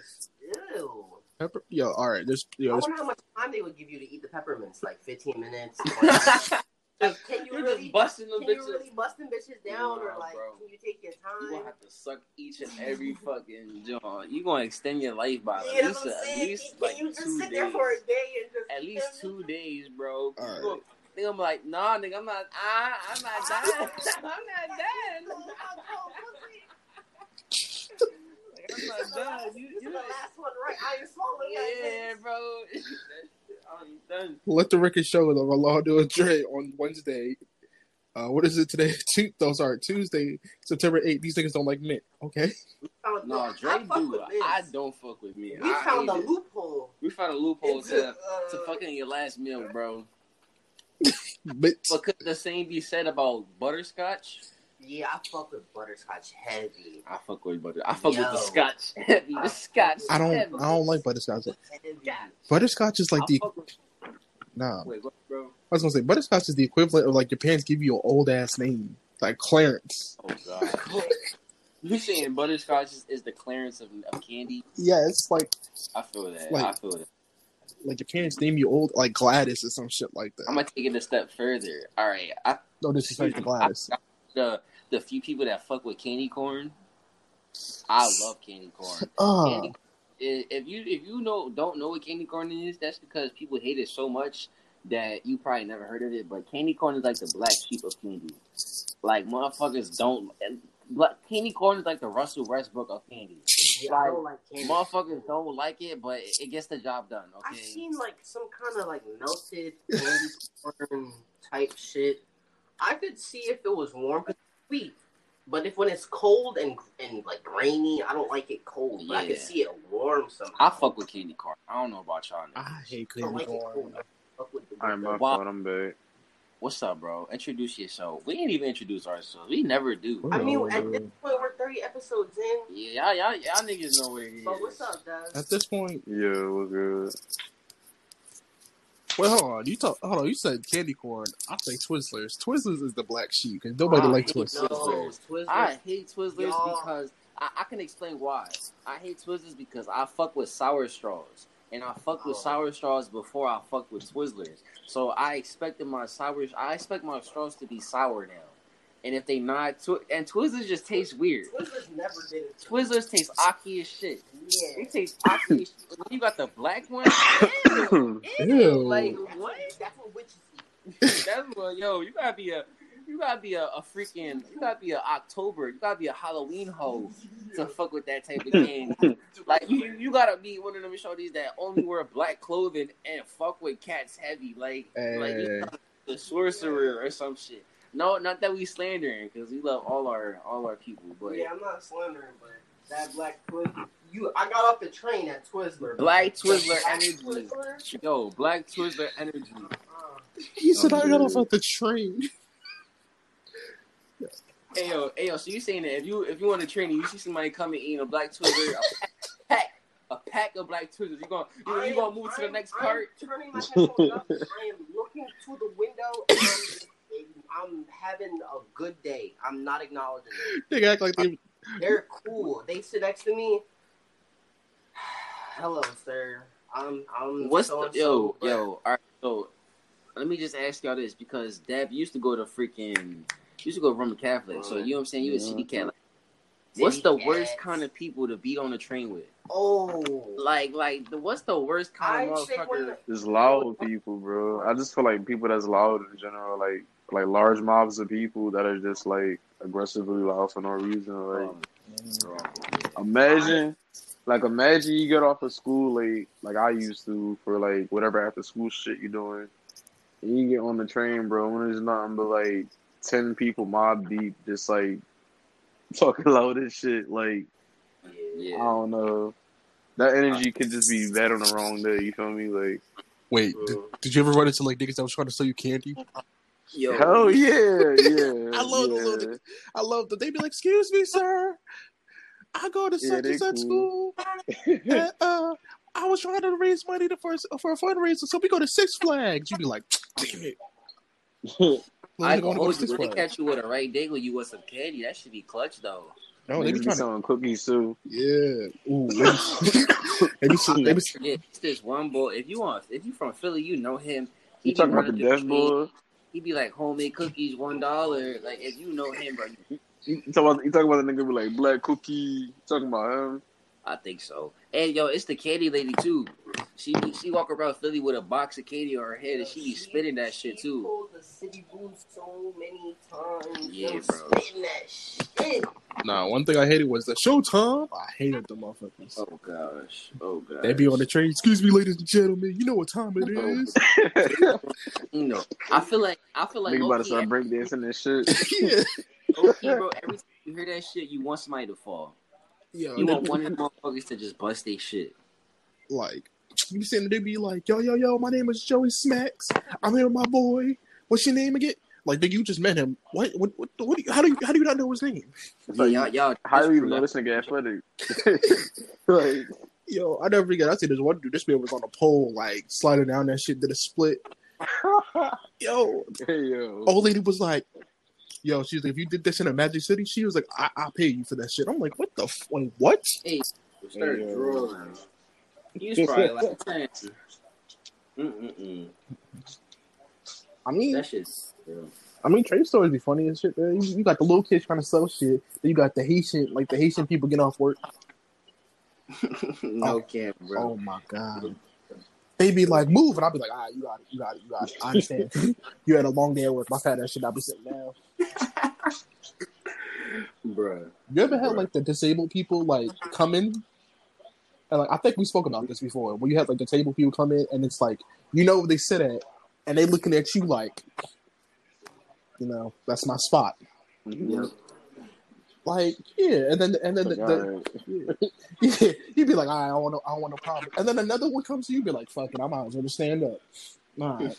ew. Pepper, yo, all right. There's, yo, I wonder there's... how much time they would give you to eat the peppermints, like fifteen minutes. Like, can you You're really just busting them can bitches? You really busting bitches down, wow, or like, bro. Can you take your time? You're gonna have to suck each and every fucking jaw. You're gonna extend your life by yeah, at least, a, at least can like you just two sit days. There for a day and just at least two days, bro. All right. Nigga, I'm like, nah, nigga, I'm not. I, I'm not dying. I'm not dying. I'm not done. You, you the last one, right? I ain't swallowing yeah, that bro. I'm done. Let the record show that Rolando and Dre on Wednesday. Uh, what is it today? Two, oh, sorry, Tuesday, September eighth. These niggas don't like mint, okay? No, Dre do. I don't fuck with mint. We I found a it. loophole. We found a loophole it's to uh, to fucking your last meal, bro. But could the same be said about butterscotch? Yeah, I fuck with butterscotch heavy. I fuck with butter. I fuck Yo, with the scotch heavy. The scotch. I don't. Heavy. I don't like butterscotch. Butterscotch is like I'll the. With... Nah. Wait, what, bro? I was gonna say butterscotch is the equivalent of like your parents give you an old ass name like Clarence. Oh god. You saying butterscotch is, is the Clarence of, of candy? Yeah, it's like. I feel that. Like, I feel that. Like your parents name you old like Gladys or some shit like that. I'm gonna take it a step further. All right. I, no disrespect to Gladys. I, I, The, the few people that fuck with candy corn, I love candy corn. Uh, candy, if you if you know don't know what candy corn is, that's because people hate it so much that you probably never heard of it. But candy corn is like the black sheep of candy. Like motherfuckers don't. Candy corn is like the Russell Westbrook of candy. Yeah, like, I don't like candy. Motherfuckers don't like it, but it, it gets the job done. Okay? I've seen like some kind of like melted candy corn type shit. I could see if it was warm and sweet, but if when it's cold and and like rainy, I don't like it cold. But yeah. I could see it warm somehow. I fuck with candy corn. I don't know about y'all. Niggas. I hate candy I corn. Like I'm back. Wow. What's up, bro? Introduce yourself. We ain't even introduce ourselves. We never do. Bro. I mean, at this point, we're thirty episodes in. Yeah, y'all, y'all, y'all niggas know what it is. But what's up, guys? At this point, yeah, we're good. Wait, hold on. You talk. Hold on. You said candy corn. I say Twizzlers. Twizzlers is the black sheep, and nobody likes Twizzlers. No, Twizzlers. I hate Twizzlers Y'all. because I, I can explain why. I hate Twizzlers because I fuck with sour straws, and I fuck with oh. sour straws before I fuck with Twizzlers. So I expected my sour. I expect my straws to be sour now, and if they not, tw- and Twizzlers just taste weird. Twizzlers never did it. Twizzlers taste ocky as shit. Yeah, they taste ocky as shit. When you got the black one. Ew, ew. Like what? That's what witches eat. That's what yo. You gotta be a, you gotta be a, a freaking, you gotta be a October, you gotta be a Halloween hoe to fuck with that type of game. Like you, you gotta be one of them shorties that only wear black clothing and fuck with cats heavy, like hey. like you know, the sorcerer or some shit. No, not that we slandering because we love all our all our people, but yeah, I'm not slandering, but that black foot. You, I got off the train at Twizzler. Black Twizzler energy. Twizzler? Yo, black Twizzler energy. He said I got off at the train. Hey yo, hey yo, so you saying that if you if you on the train and you see somebody coming eating a black Twizzler, a pack, a pack of black Twizzlers, you gonna you, you gonna move am, to the next I'm part? Turning my headphones up. I am looking to the window. And I'm having a good day. I'm not acknowledging it. They act like they. They're cool. They sit next to me. Hello, sir. I'm. I'm. What's the yo bro. yo? All right, so let me just ask y'all this because Deb used to go to freaking used to go to Roman Catholic. So you know what I'm saying? You yeah. a city cat. Like, what's the cats. worst kind of people to be on the train with? Oh, like like the, what's the worst kind I of motherfucker? It's loud people, bro. I just feel like people that's loud in general, like like large mobs of people that are just like aggressively loud for no reason. Like, oh, imagine. I, Like, imagine you get off of school late, like I used to, for, like, whatever after-school shit you're doing. And you get on the train, bro, and there's nothing but, like, ten people mob deep just, like, talking about this shit. Like, yeah. I don't know. That energy could just be bad on the wrong day, you feel me? Like, Wait, uh, did, did you ever run into, like, niggas that was trying to sell you candy? Yo. Hell yeah, yeah. I love yeah. the little niggas. I love them. They be like, excuse me, sir. I go to yeah, such and such cool. school. and, uh, I was trying to raise money to, for, for a fundraiser, so we go to Six Flags. You'd be like, damn it. I go to Six Flags. They catch you with a right day when you want some candy. That should be clutch, though. No, they, they be trying selling to... cookies, too. Yeah. Ooh, they be selling It's this one boy. If you want, if you from Philly, you know him. He you talking about the deaf boy? He be like, homemade cookies, one dollar. Like, if you know him, bro. You... You talking about, you talking about the nigga with like black cookie? You talking about him? I think so. And yo, it's the candy lady too. She she walk around Philly with a box of candy on her head, and she be spitting that shit too. She pulled the city boo so many times. Yeah, bro. That shit. Nah, one thing I hated was the Showtime. I hated the motherfuckers. Oh gosh. Oh gosh. They be on the train. Excuse me, ladies and gentlemen. You know what time it is. You know, I feel like I feel like. Nigga about to start breakdancing and shit. Yeah. Okay, bro, every time you hear that shit, you want somebody to fall. Yo, you want one of them motherfuckers to just bust their shit. Like, you be sitting there, they be like, yo, yo, yo, my name is Joey Smacks. I'm here with my boy. What's your name again? Like, nigga, you just met him. What? What? What? what do you, how do you? How do you not know his name? Like, y'all, y'all, how do you know this nigga athletic? Like, yo, I never forget. I see this one dude. This man was on a pole, like sliding down that shit, did a split. Yo, hey, yo, old lady was like. Yo, she's like, if you did this in a Magic City, she was like, I- I'll pay you for that shit. I'm like, what the f- like, what? Hey, we started hey, drooling. He was probably like, mm mm I mean, that shit's, yeah. I mean, trade stories be funny and shit, man. You, you got the little kids trying to sell shit. Then you got the Haitian, like the Haitian people getting off work. No oh, cap, bro. Oh my god. They be like, move, and I'll be like, ah, right, you got it, you got it, you got it. I understand. You had a long day at work. My fat ass shit, I'll be sitting down. Bruh. You ever had, Bruh. like, the disabled people, like, come in? And, like, I think we spoke about this before, where you had, like, disabled people come in, and it's like, you know where they sit at, and they looking at you like, you know, that's my spot. Yeah. Like, yeah, and then and then the, the, the yeah, yeah, you'd be like, all right, I don't want no, I don't want no problem. And then another one comes to you, be like, fuck it, I'm out. I'm gonna stand up. All right.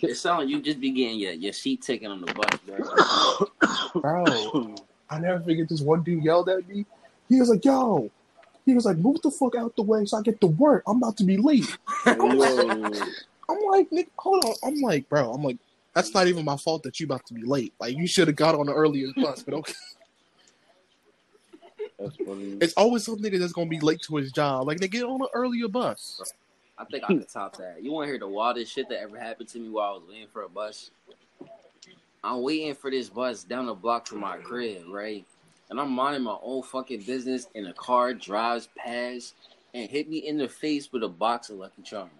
It sounds like you just be getting your, your seat taken on the bus, bro. Bro, I never forget this one dude yelled at me. He was like, yo, he was like, move the fuck out the way so I get to work. I'm about to be late. I'm like, I'm like, Nick, hold on. I'm like, bro, I'm like. That's not even my fault that you about to be late. Like, you should have got on the earlier bus, but okay. That's funny. It's always some nigga that's going to be late to his job. Like, they get on an earlier bus. I think I can top that. You want to hear the wildest shit that ever happened to me while I was waiting for a bus? I'm waiting for this bus down the block from my crib, right? And I'm minding my own fucking business, and a car drives past and hit me in the face with a box of Lucky Charms.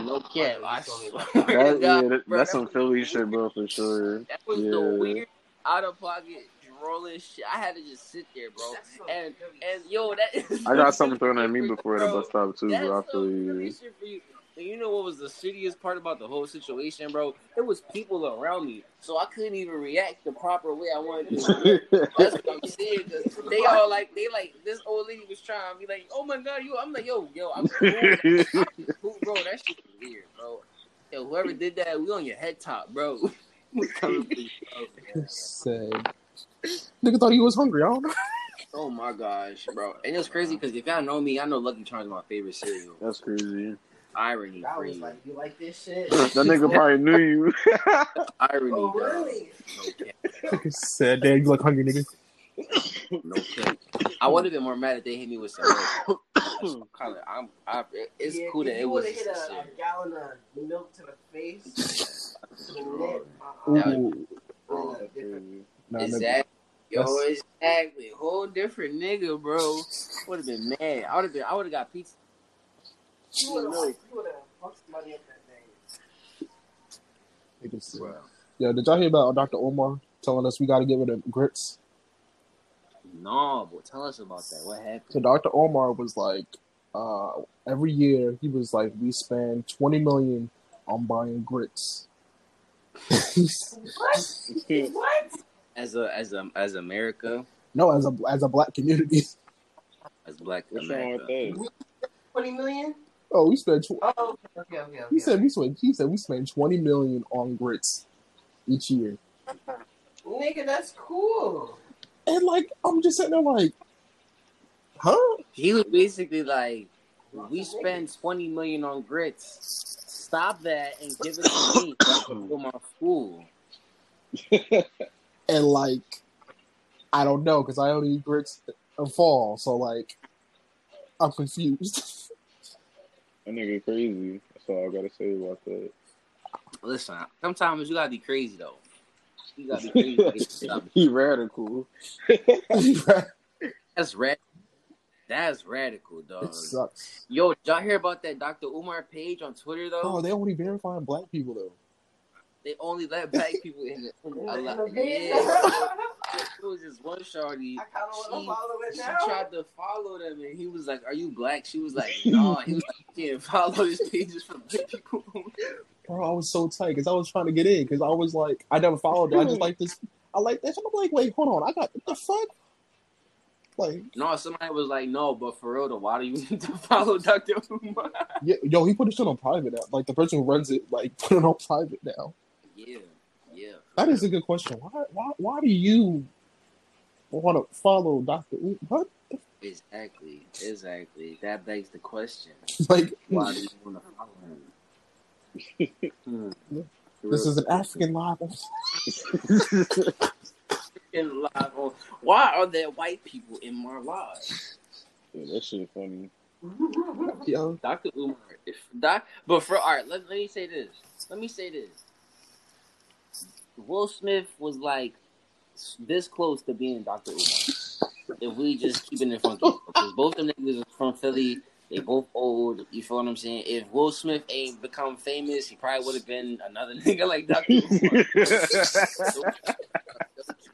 No cap. I swear to God, yeah, bro, that's some Philly shit, bro, for sure. That was yeah. the weird out of pocket drooling shit. I had to just sit there, bro. So and and yo, that is. I got something thrown at me before at the bus stop too, that's bro. I feel you. you. And you know what was the shittiest part about the whole situation, bro? There was people around me, so I couldn't even react the proper way I wanted to. That's what I'm saying. Cause they all like, they like, this old lady was trying to be like, oh my god, you. I'm like, yo, yo, I'm cool. I'm cool, bro. That shit was weird, bro. Yo, whoever did that, we on your head top, bro. We coming for you, bro. Sad. Nigga thought he was hungry. I don't know. Oh my gosh, bro. And it's crazy because if y'all know me, I know Lucky Charms is my favorite cereal. That's crazy. Irony, I was like, you like this shit? That nigga probably knew you. Irony, oh, really? No cap. Sad dad, you look hungry, nigga. No cap. I would have been more mad if they hit me with some. Kind of, I'm. I, it's yeah, cool that it was. Hit a, a gallon of milk to the face. Ooh. Ooh. Ooh. Nah, exactly. Yo, that's... exactly. Whole different nigga, bro. Would have been mad. I would have been. I would have got pizza. You would have like, fucked somebody up that day. Wow. Yeah, did y'all hear about Doctor Umar telling us we got to get rid of grits? No, but tell us about that. What happened? So Doctor Umar was like, uh, every year he was like, we spend twenty million dollars on buying grits. What? What? As a as a as America? No, as a as a black community. As black America. twenty million dollars Oh, we spent. Tw- oh, okay, okay, okay. He said we spent. He said we spend twenty million on grits each year. Nigga, that's cool. And like, I'm just sitting there like, huh? He was basically like, we spend twenty million on grits. Stop that and give it to me. That's from my school. And like, I don't know because I only eat grits in fall, so like, I'm confused. That nigga crazy. That's all I gotta say about that. Listen, sometimes you gotta be crazy though. You gotta be crazy. He radical. That's rad. That's radical, dog. It sucks. Yo, did y'all hear about that Doctor Umar page on Twitter though? Oh, they only verifying black people though. They only let black people in it. It was this one shorty. I kind of want to follow it now. She tried to follow them, and he was like, "Are you black?" She was like, "No." He was like, "You can't follow these pages from black people." Bro, I was so tight because I was trying to get in because I was like, I never followed it. I just like this. I like this. I'm like, wait, hold on. I got what the fuck. Like, no, somebody was like, "No, but for real, though, why do you need to follow Doctor Umar?" Yeah, yo, he put his shit on private now. Like the person who runs it, like put it on private now. Yeah, yeah. That is a good question. Why, why, why do you want to follow Doctor U? What? Exactly, exactly. That begs the question. Like, why do you want to follow him? hmm. This Real is an African live. African live. On, why are there white people in my lives? Yeah, that shit funny. Yo, Doctor Umar. If doc, but for art, let, let me say this. Let me say this. Will Smith was like this close to being Doctor Umar. If we just keeping it funky, because both them niggas are from Philly, they both old. You feel what I'm saying? If Will Smith ain't become famous, he probably would have been another nigga like Doctor Umar.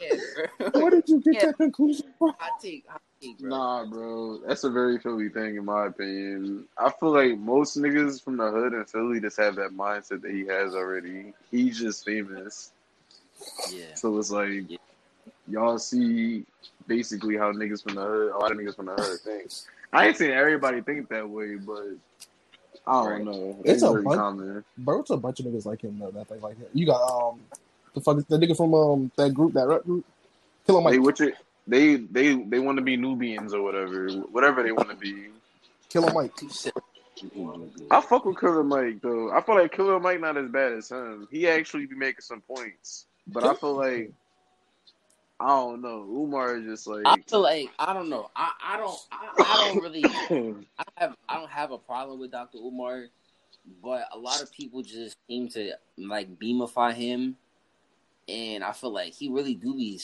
Yeah, where did you get yeah. that conclusion from? I take, I take, bro. Nah, bro, that's a very Philly thing in my opinion. I feel like most niggas from the hood in Philly just have that mindset that he has already. He's just famous. Yeah. So it's like, yeah. y'all see basically how niggas from the hood, a lot of niggas from the hood think. I ain't seen everybody think that way, but I don't right. know. It's, it's a bunch, common. Bro, it's a bunch of niggas like him though. That thing like him. You got um the fuck the nigga from um that group, that rap group, Killer Mike. They what you, they they they want to be Nubians or whatever, whatever they want to be. Killer Mike. I fuck with Killer Mike though. I feel like Killer Mike not as bad as him. He actually be making some points. But I feel like, I don't know. Umar is just like, I feel like I don't know. I, I don't I, I don't really I have I don't have a problem with Doctor Umar, but a lot of people just seem to like beamify him, and I feel like he really do be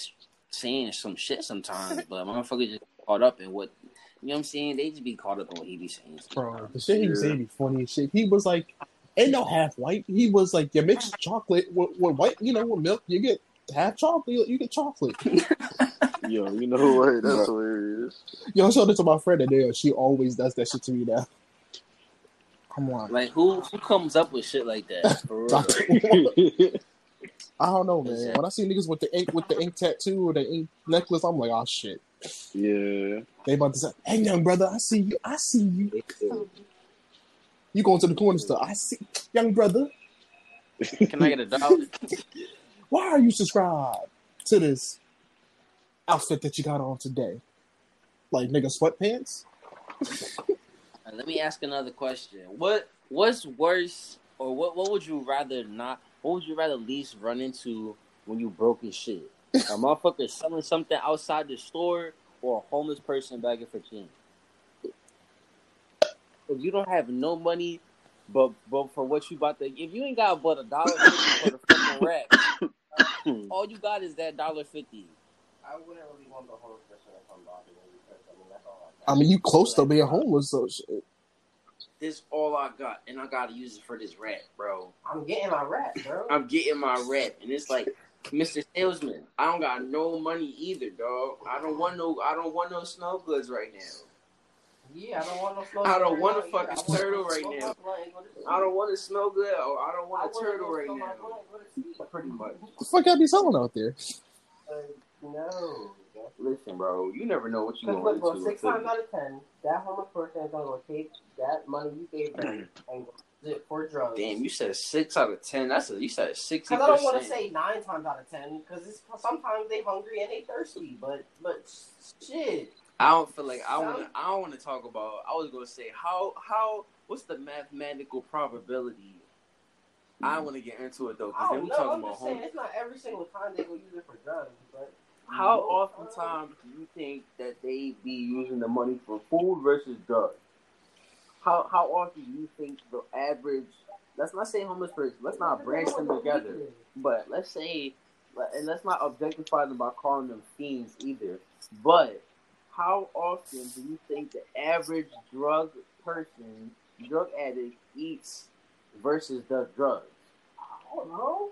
saying some shit sometimes. But motherfuckers just caught up in what you know what I'm saying. They just be caught up on what he be saying. Bro, the shit he was saying be funny as shit. He was like, ain't no half white. He was like, you mix chocolate with, with white, you know, with milk, you get half chocolate, you get chocolate. Yo, you know what? That's Yo. hilarious. Yo, I showed it to my friend today. She always does that shit to me now. Come on. Like, who, who comes up with shit like that? For real? I don't know, man. Exactly. When I see niggas with the ink, with the ink tattoo or the ink necklace, I'm like, oh shit. Yeah. They about to say, hey, young brother, I see you. I see you. Yeah. You going to the corner store. I see, young brother. Can I get a dollar? Why are you subscribed to this outfit that you got on today? Like, nigga, sweatpants? Right, let me ask another question. What What's worse, or what, what would you rather not, what would you rather least run into when you broke as shit? A motherfucker selling something outside the store or a homeless person begging for change? If you don't have no money, but but for what you about to, if you ain't got but a dollar fifty for the fucking rack, all you got is that dollar fifty. I wouldn't really want the homeless person if I'm bothering you because I mean that's all I got. I mean you close to being homeless, so shit. This all I got, and I gotta use it for this rat, bro. I'm getting my rat, bro. I'm getting my rat, and it's like Mister Salesman, I don't got no money either, dog. I don't want no. I don't want no snow goods right now. Yeah, I don't want no. Snow I don't want a fucking turtle right now. I don't want a snow good. Or I don't want a turtle right now. Pretty much. What the fuck I be selling out there? Uh, no. Listen, bro. You never know what you want to do. Look, bro. Six times out of ten, that homeless person is gonna take that money you gave them and for drugs. Damn, you said six out of ten. That's a, you said sixty percent. Because I don't want to say nine times out of ten, because sometimes they hungry and they thirsty. But but shit, I don't feel like I want. I don't want to talk about. I was gonna say how how what's the mathematical probability? Mm. I want to get into it though, because then we no, talking I'm about home. It's not every single time they go use it for drugs, but how oftentimes do you think that they be using the money for food versus drugs? How how often do you think the average? Let's not say homeless person. Let's not branch them together. But let's say, and let's not objectify them by calling them fiends either. But how often do you think the average drug person, drug addict, eats versus does drugs? I don't know.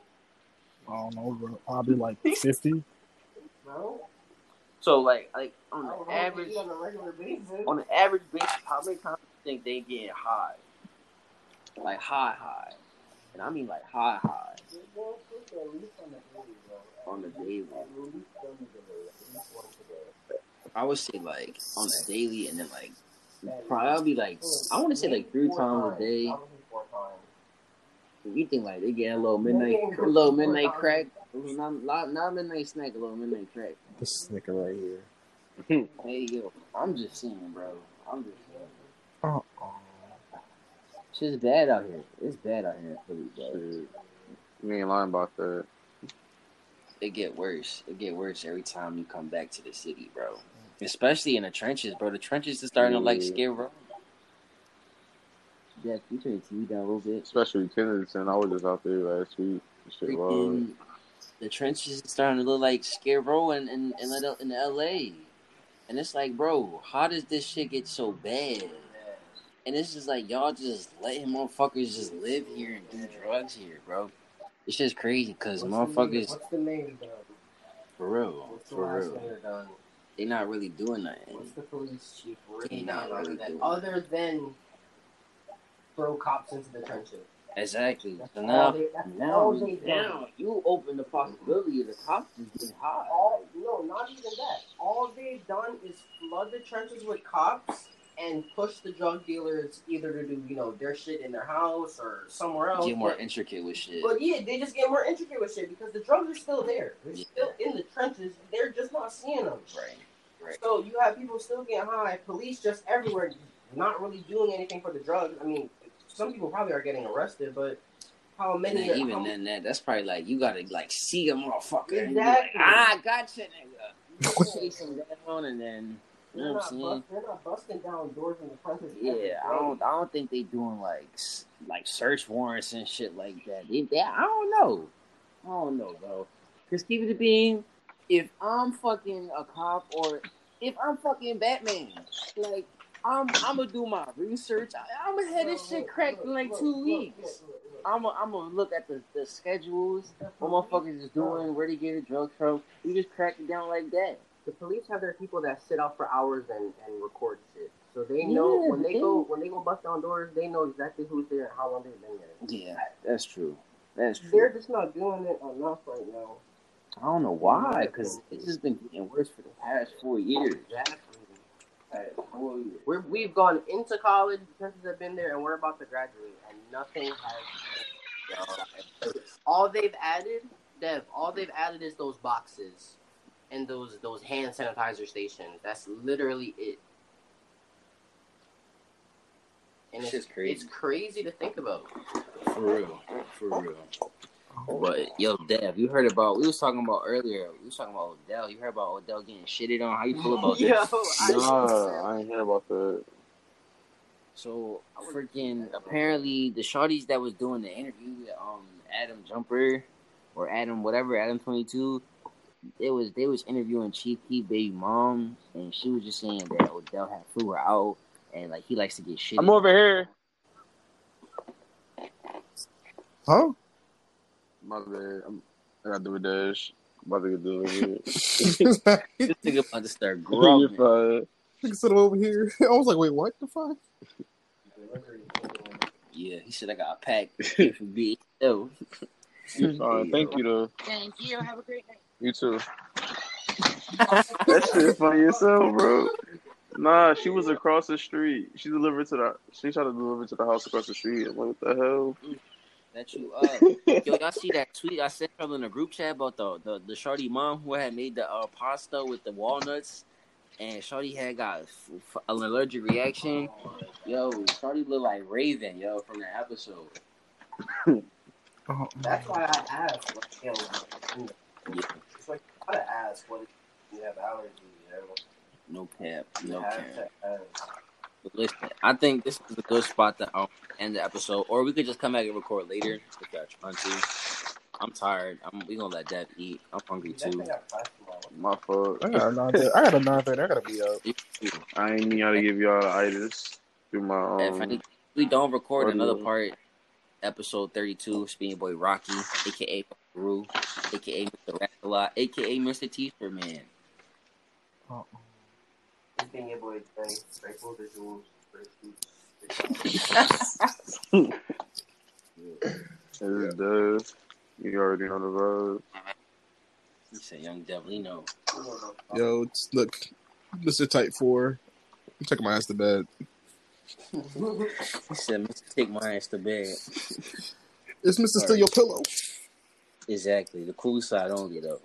I don't know, bro. Probably like fifty. No. So like like on the I average on, regular basis. on the average basis, how many times? Think they getting high, like high, high, and I mean like high, high. On the daily, I would say like on the daily, and then like probably like I want to say like three times a day. You think like they get a little midnight, a little midnight crack, not not, not midnight snack, a little midnight crack. This snicker right here. Hey yo, I'm just saying, bro. I'm just saying. Uh-oh. Shit's bad out here. It's bad out here. You ain't lying about that. It get worse. It get worse every time you come back to the city, bro. Especially in the trenches, bro. The trenches are starting yeah. to like skid row. Yeah, you turn the T V down a little bit. Especially Kennington. I was just out there last week. Shit, wow. The trenches are starting to look like skid row in, in, in, in L A. And it's like, bro, how does this shit get so bad? And it's just like, y'all just letting motherfuckers just live here and do drugs here, bro. It's just crazy because motherfuckers... The what's the name, though? For real. What's for the real. Done? They not really doing nothing. What's the police chief really not really that doing other than throw cops into the trenches? Exactly. That's so now, they, now, now, now you open the possibility of the cops just getting high. All, no, not even that. All they've done is flood the trenches with cops and push the drug dealers either to do, you know, their shit in their house or somewhere else. Get more but, intricate with shit. But yeah, they just get more intricate with shit because the drugs are still there. They're yeah. still in the trenches. They're just not seeing them. Right. Right. So you have people still getting high, police just everywhere, not really doing anything for the drugs. I mean, some people probably are getting arrested, but how many? Then, are, even how then, that that's probably like you gotta like see a motherfucker. Exactly. Like, ah, gotcha, nigga. You chase him down and then. You know what I'm saying? Bust, they're not busting down doors in the presence. Yeah, everything. I don't. I don't think they doing like like search warrants and shit like that. They, they, I don't know. I don't know, bro. Cause keep it being, if I'm fucking a cop or if I'm fucking Batman, like I'm I'm gonna do my research. I'm gonna have this shit cracked in like two weeks. I'm gonna I'm gonna look at the, the schedules, what motherfuckers is doing, where they get a drugs from. You just crack it down like that. The police have their people that sit out for hours and, and record shit. So they know yeah, when they, they go when they go bust down doors, they know exactly who's there and how long they've been there. Yeah, that's true. That's true. They're just not doing it enough right now. I don't know why, because it's just been getting worse for the past four years. Exactly. Right. We're, we've gone into college, the trenches have been there, and we're about to graduate, and nothing has. All they've added, Dev, all they've added is those boxes and those those hand sanitizer stations. That's literally it. And it's, it's crazy. It's crazy to think about. For real, for real. But yo, Dev, you heard about? We was talking about earlier. We was talking about Odell. You heard about Odell getting shitted on? How you feel about yo, this? I nah, I ain't hear about that. So freaking apparently the shorties that was doing the interview with um Adam Jumper or Adam whatever Adam twenty-two, it was they was interviewing Chief Keef baby mom, and she was just saying that Odell had flew her out and like he likes to get shitted. I'm over here. Huh? My bad. I'm, I gotta do a dash. I'm about to get delivered. This nigga about to start growing. Nigga said I'm over here. I was like, wait, what the fuck? Yeah, he said I got a pack for B. Oh. Thank you, though. Thank you. Have a great night. You too. That shit funny yourself, bro. Nah, she was across the street. She delivered to the. She tried to deliver to the house across the street. I'm like, what the hell? That you uh, yo, y'all see that tweet I sent from in the group chat about the the, the shorty mom who had made the uh, pasta with the walnuts, and shorty had got an allergic reaction. Yo, shorty looked like Raven, yo, from that episode. Oh. That's why I asked. What the hell? Yeah. It's like I gotta ask what you have allergies. You know? No cap, no cap. Listen, I think this is a good spot to um, end the episode, or we could just come back and record later. I'm tired. I'm, we gonna let Deb eat. I'm hungry too. My fault. I got a nine thirty. I got a nine thirty. I gotta be up. I ain't mean how to give y'all the itis. Do my um, if, I need, if we don't record audio. Another part, episode thirty-two, Speedy Boy Rocky, aka Peru, aka Mister Rack-a-Lot, aka Mister T-shirt Man. Uh-uh. You already know the vibe. You said young devil, you know. Yo, look, Mister Type four, I'm taking my ass to bed. He said, Mister Take my ass to bed. Is Mister All still right. Your pillow? Exactly. The cool side only, though.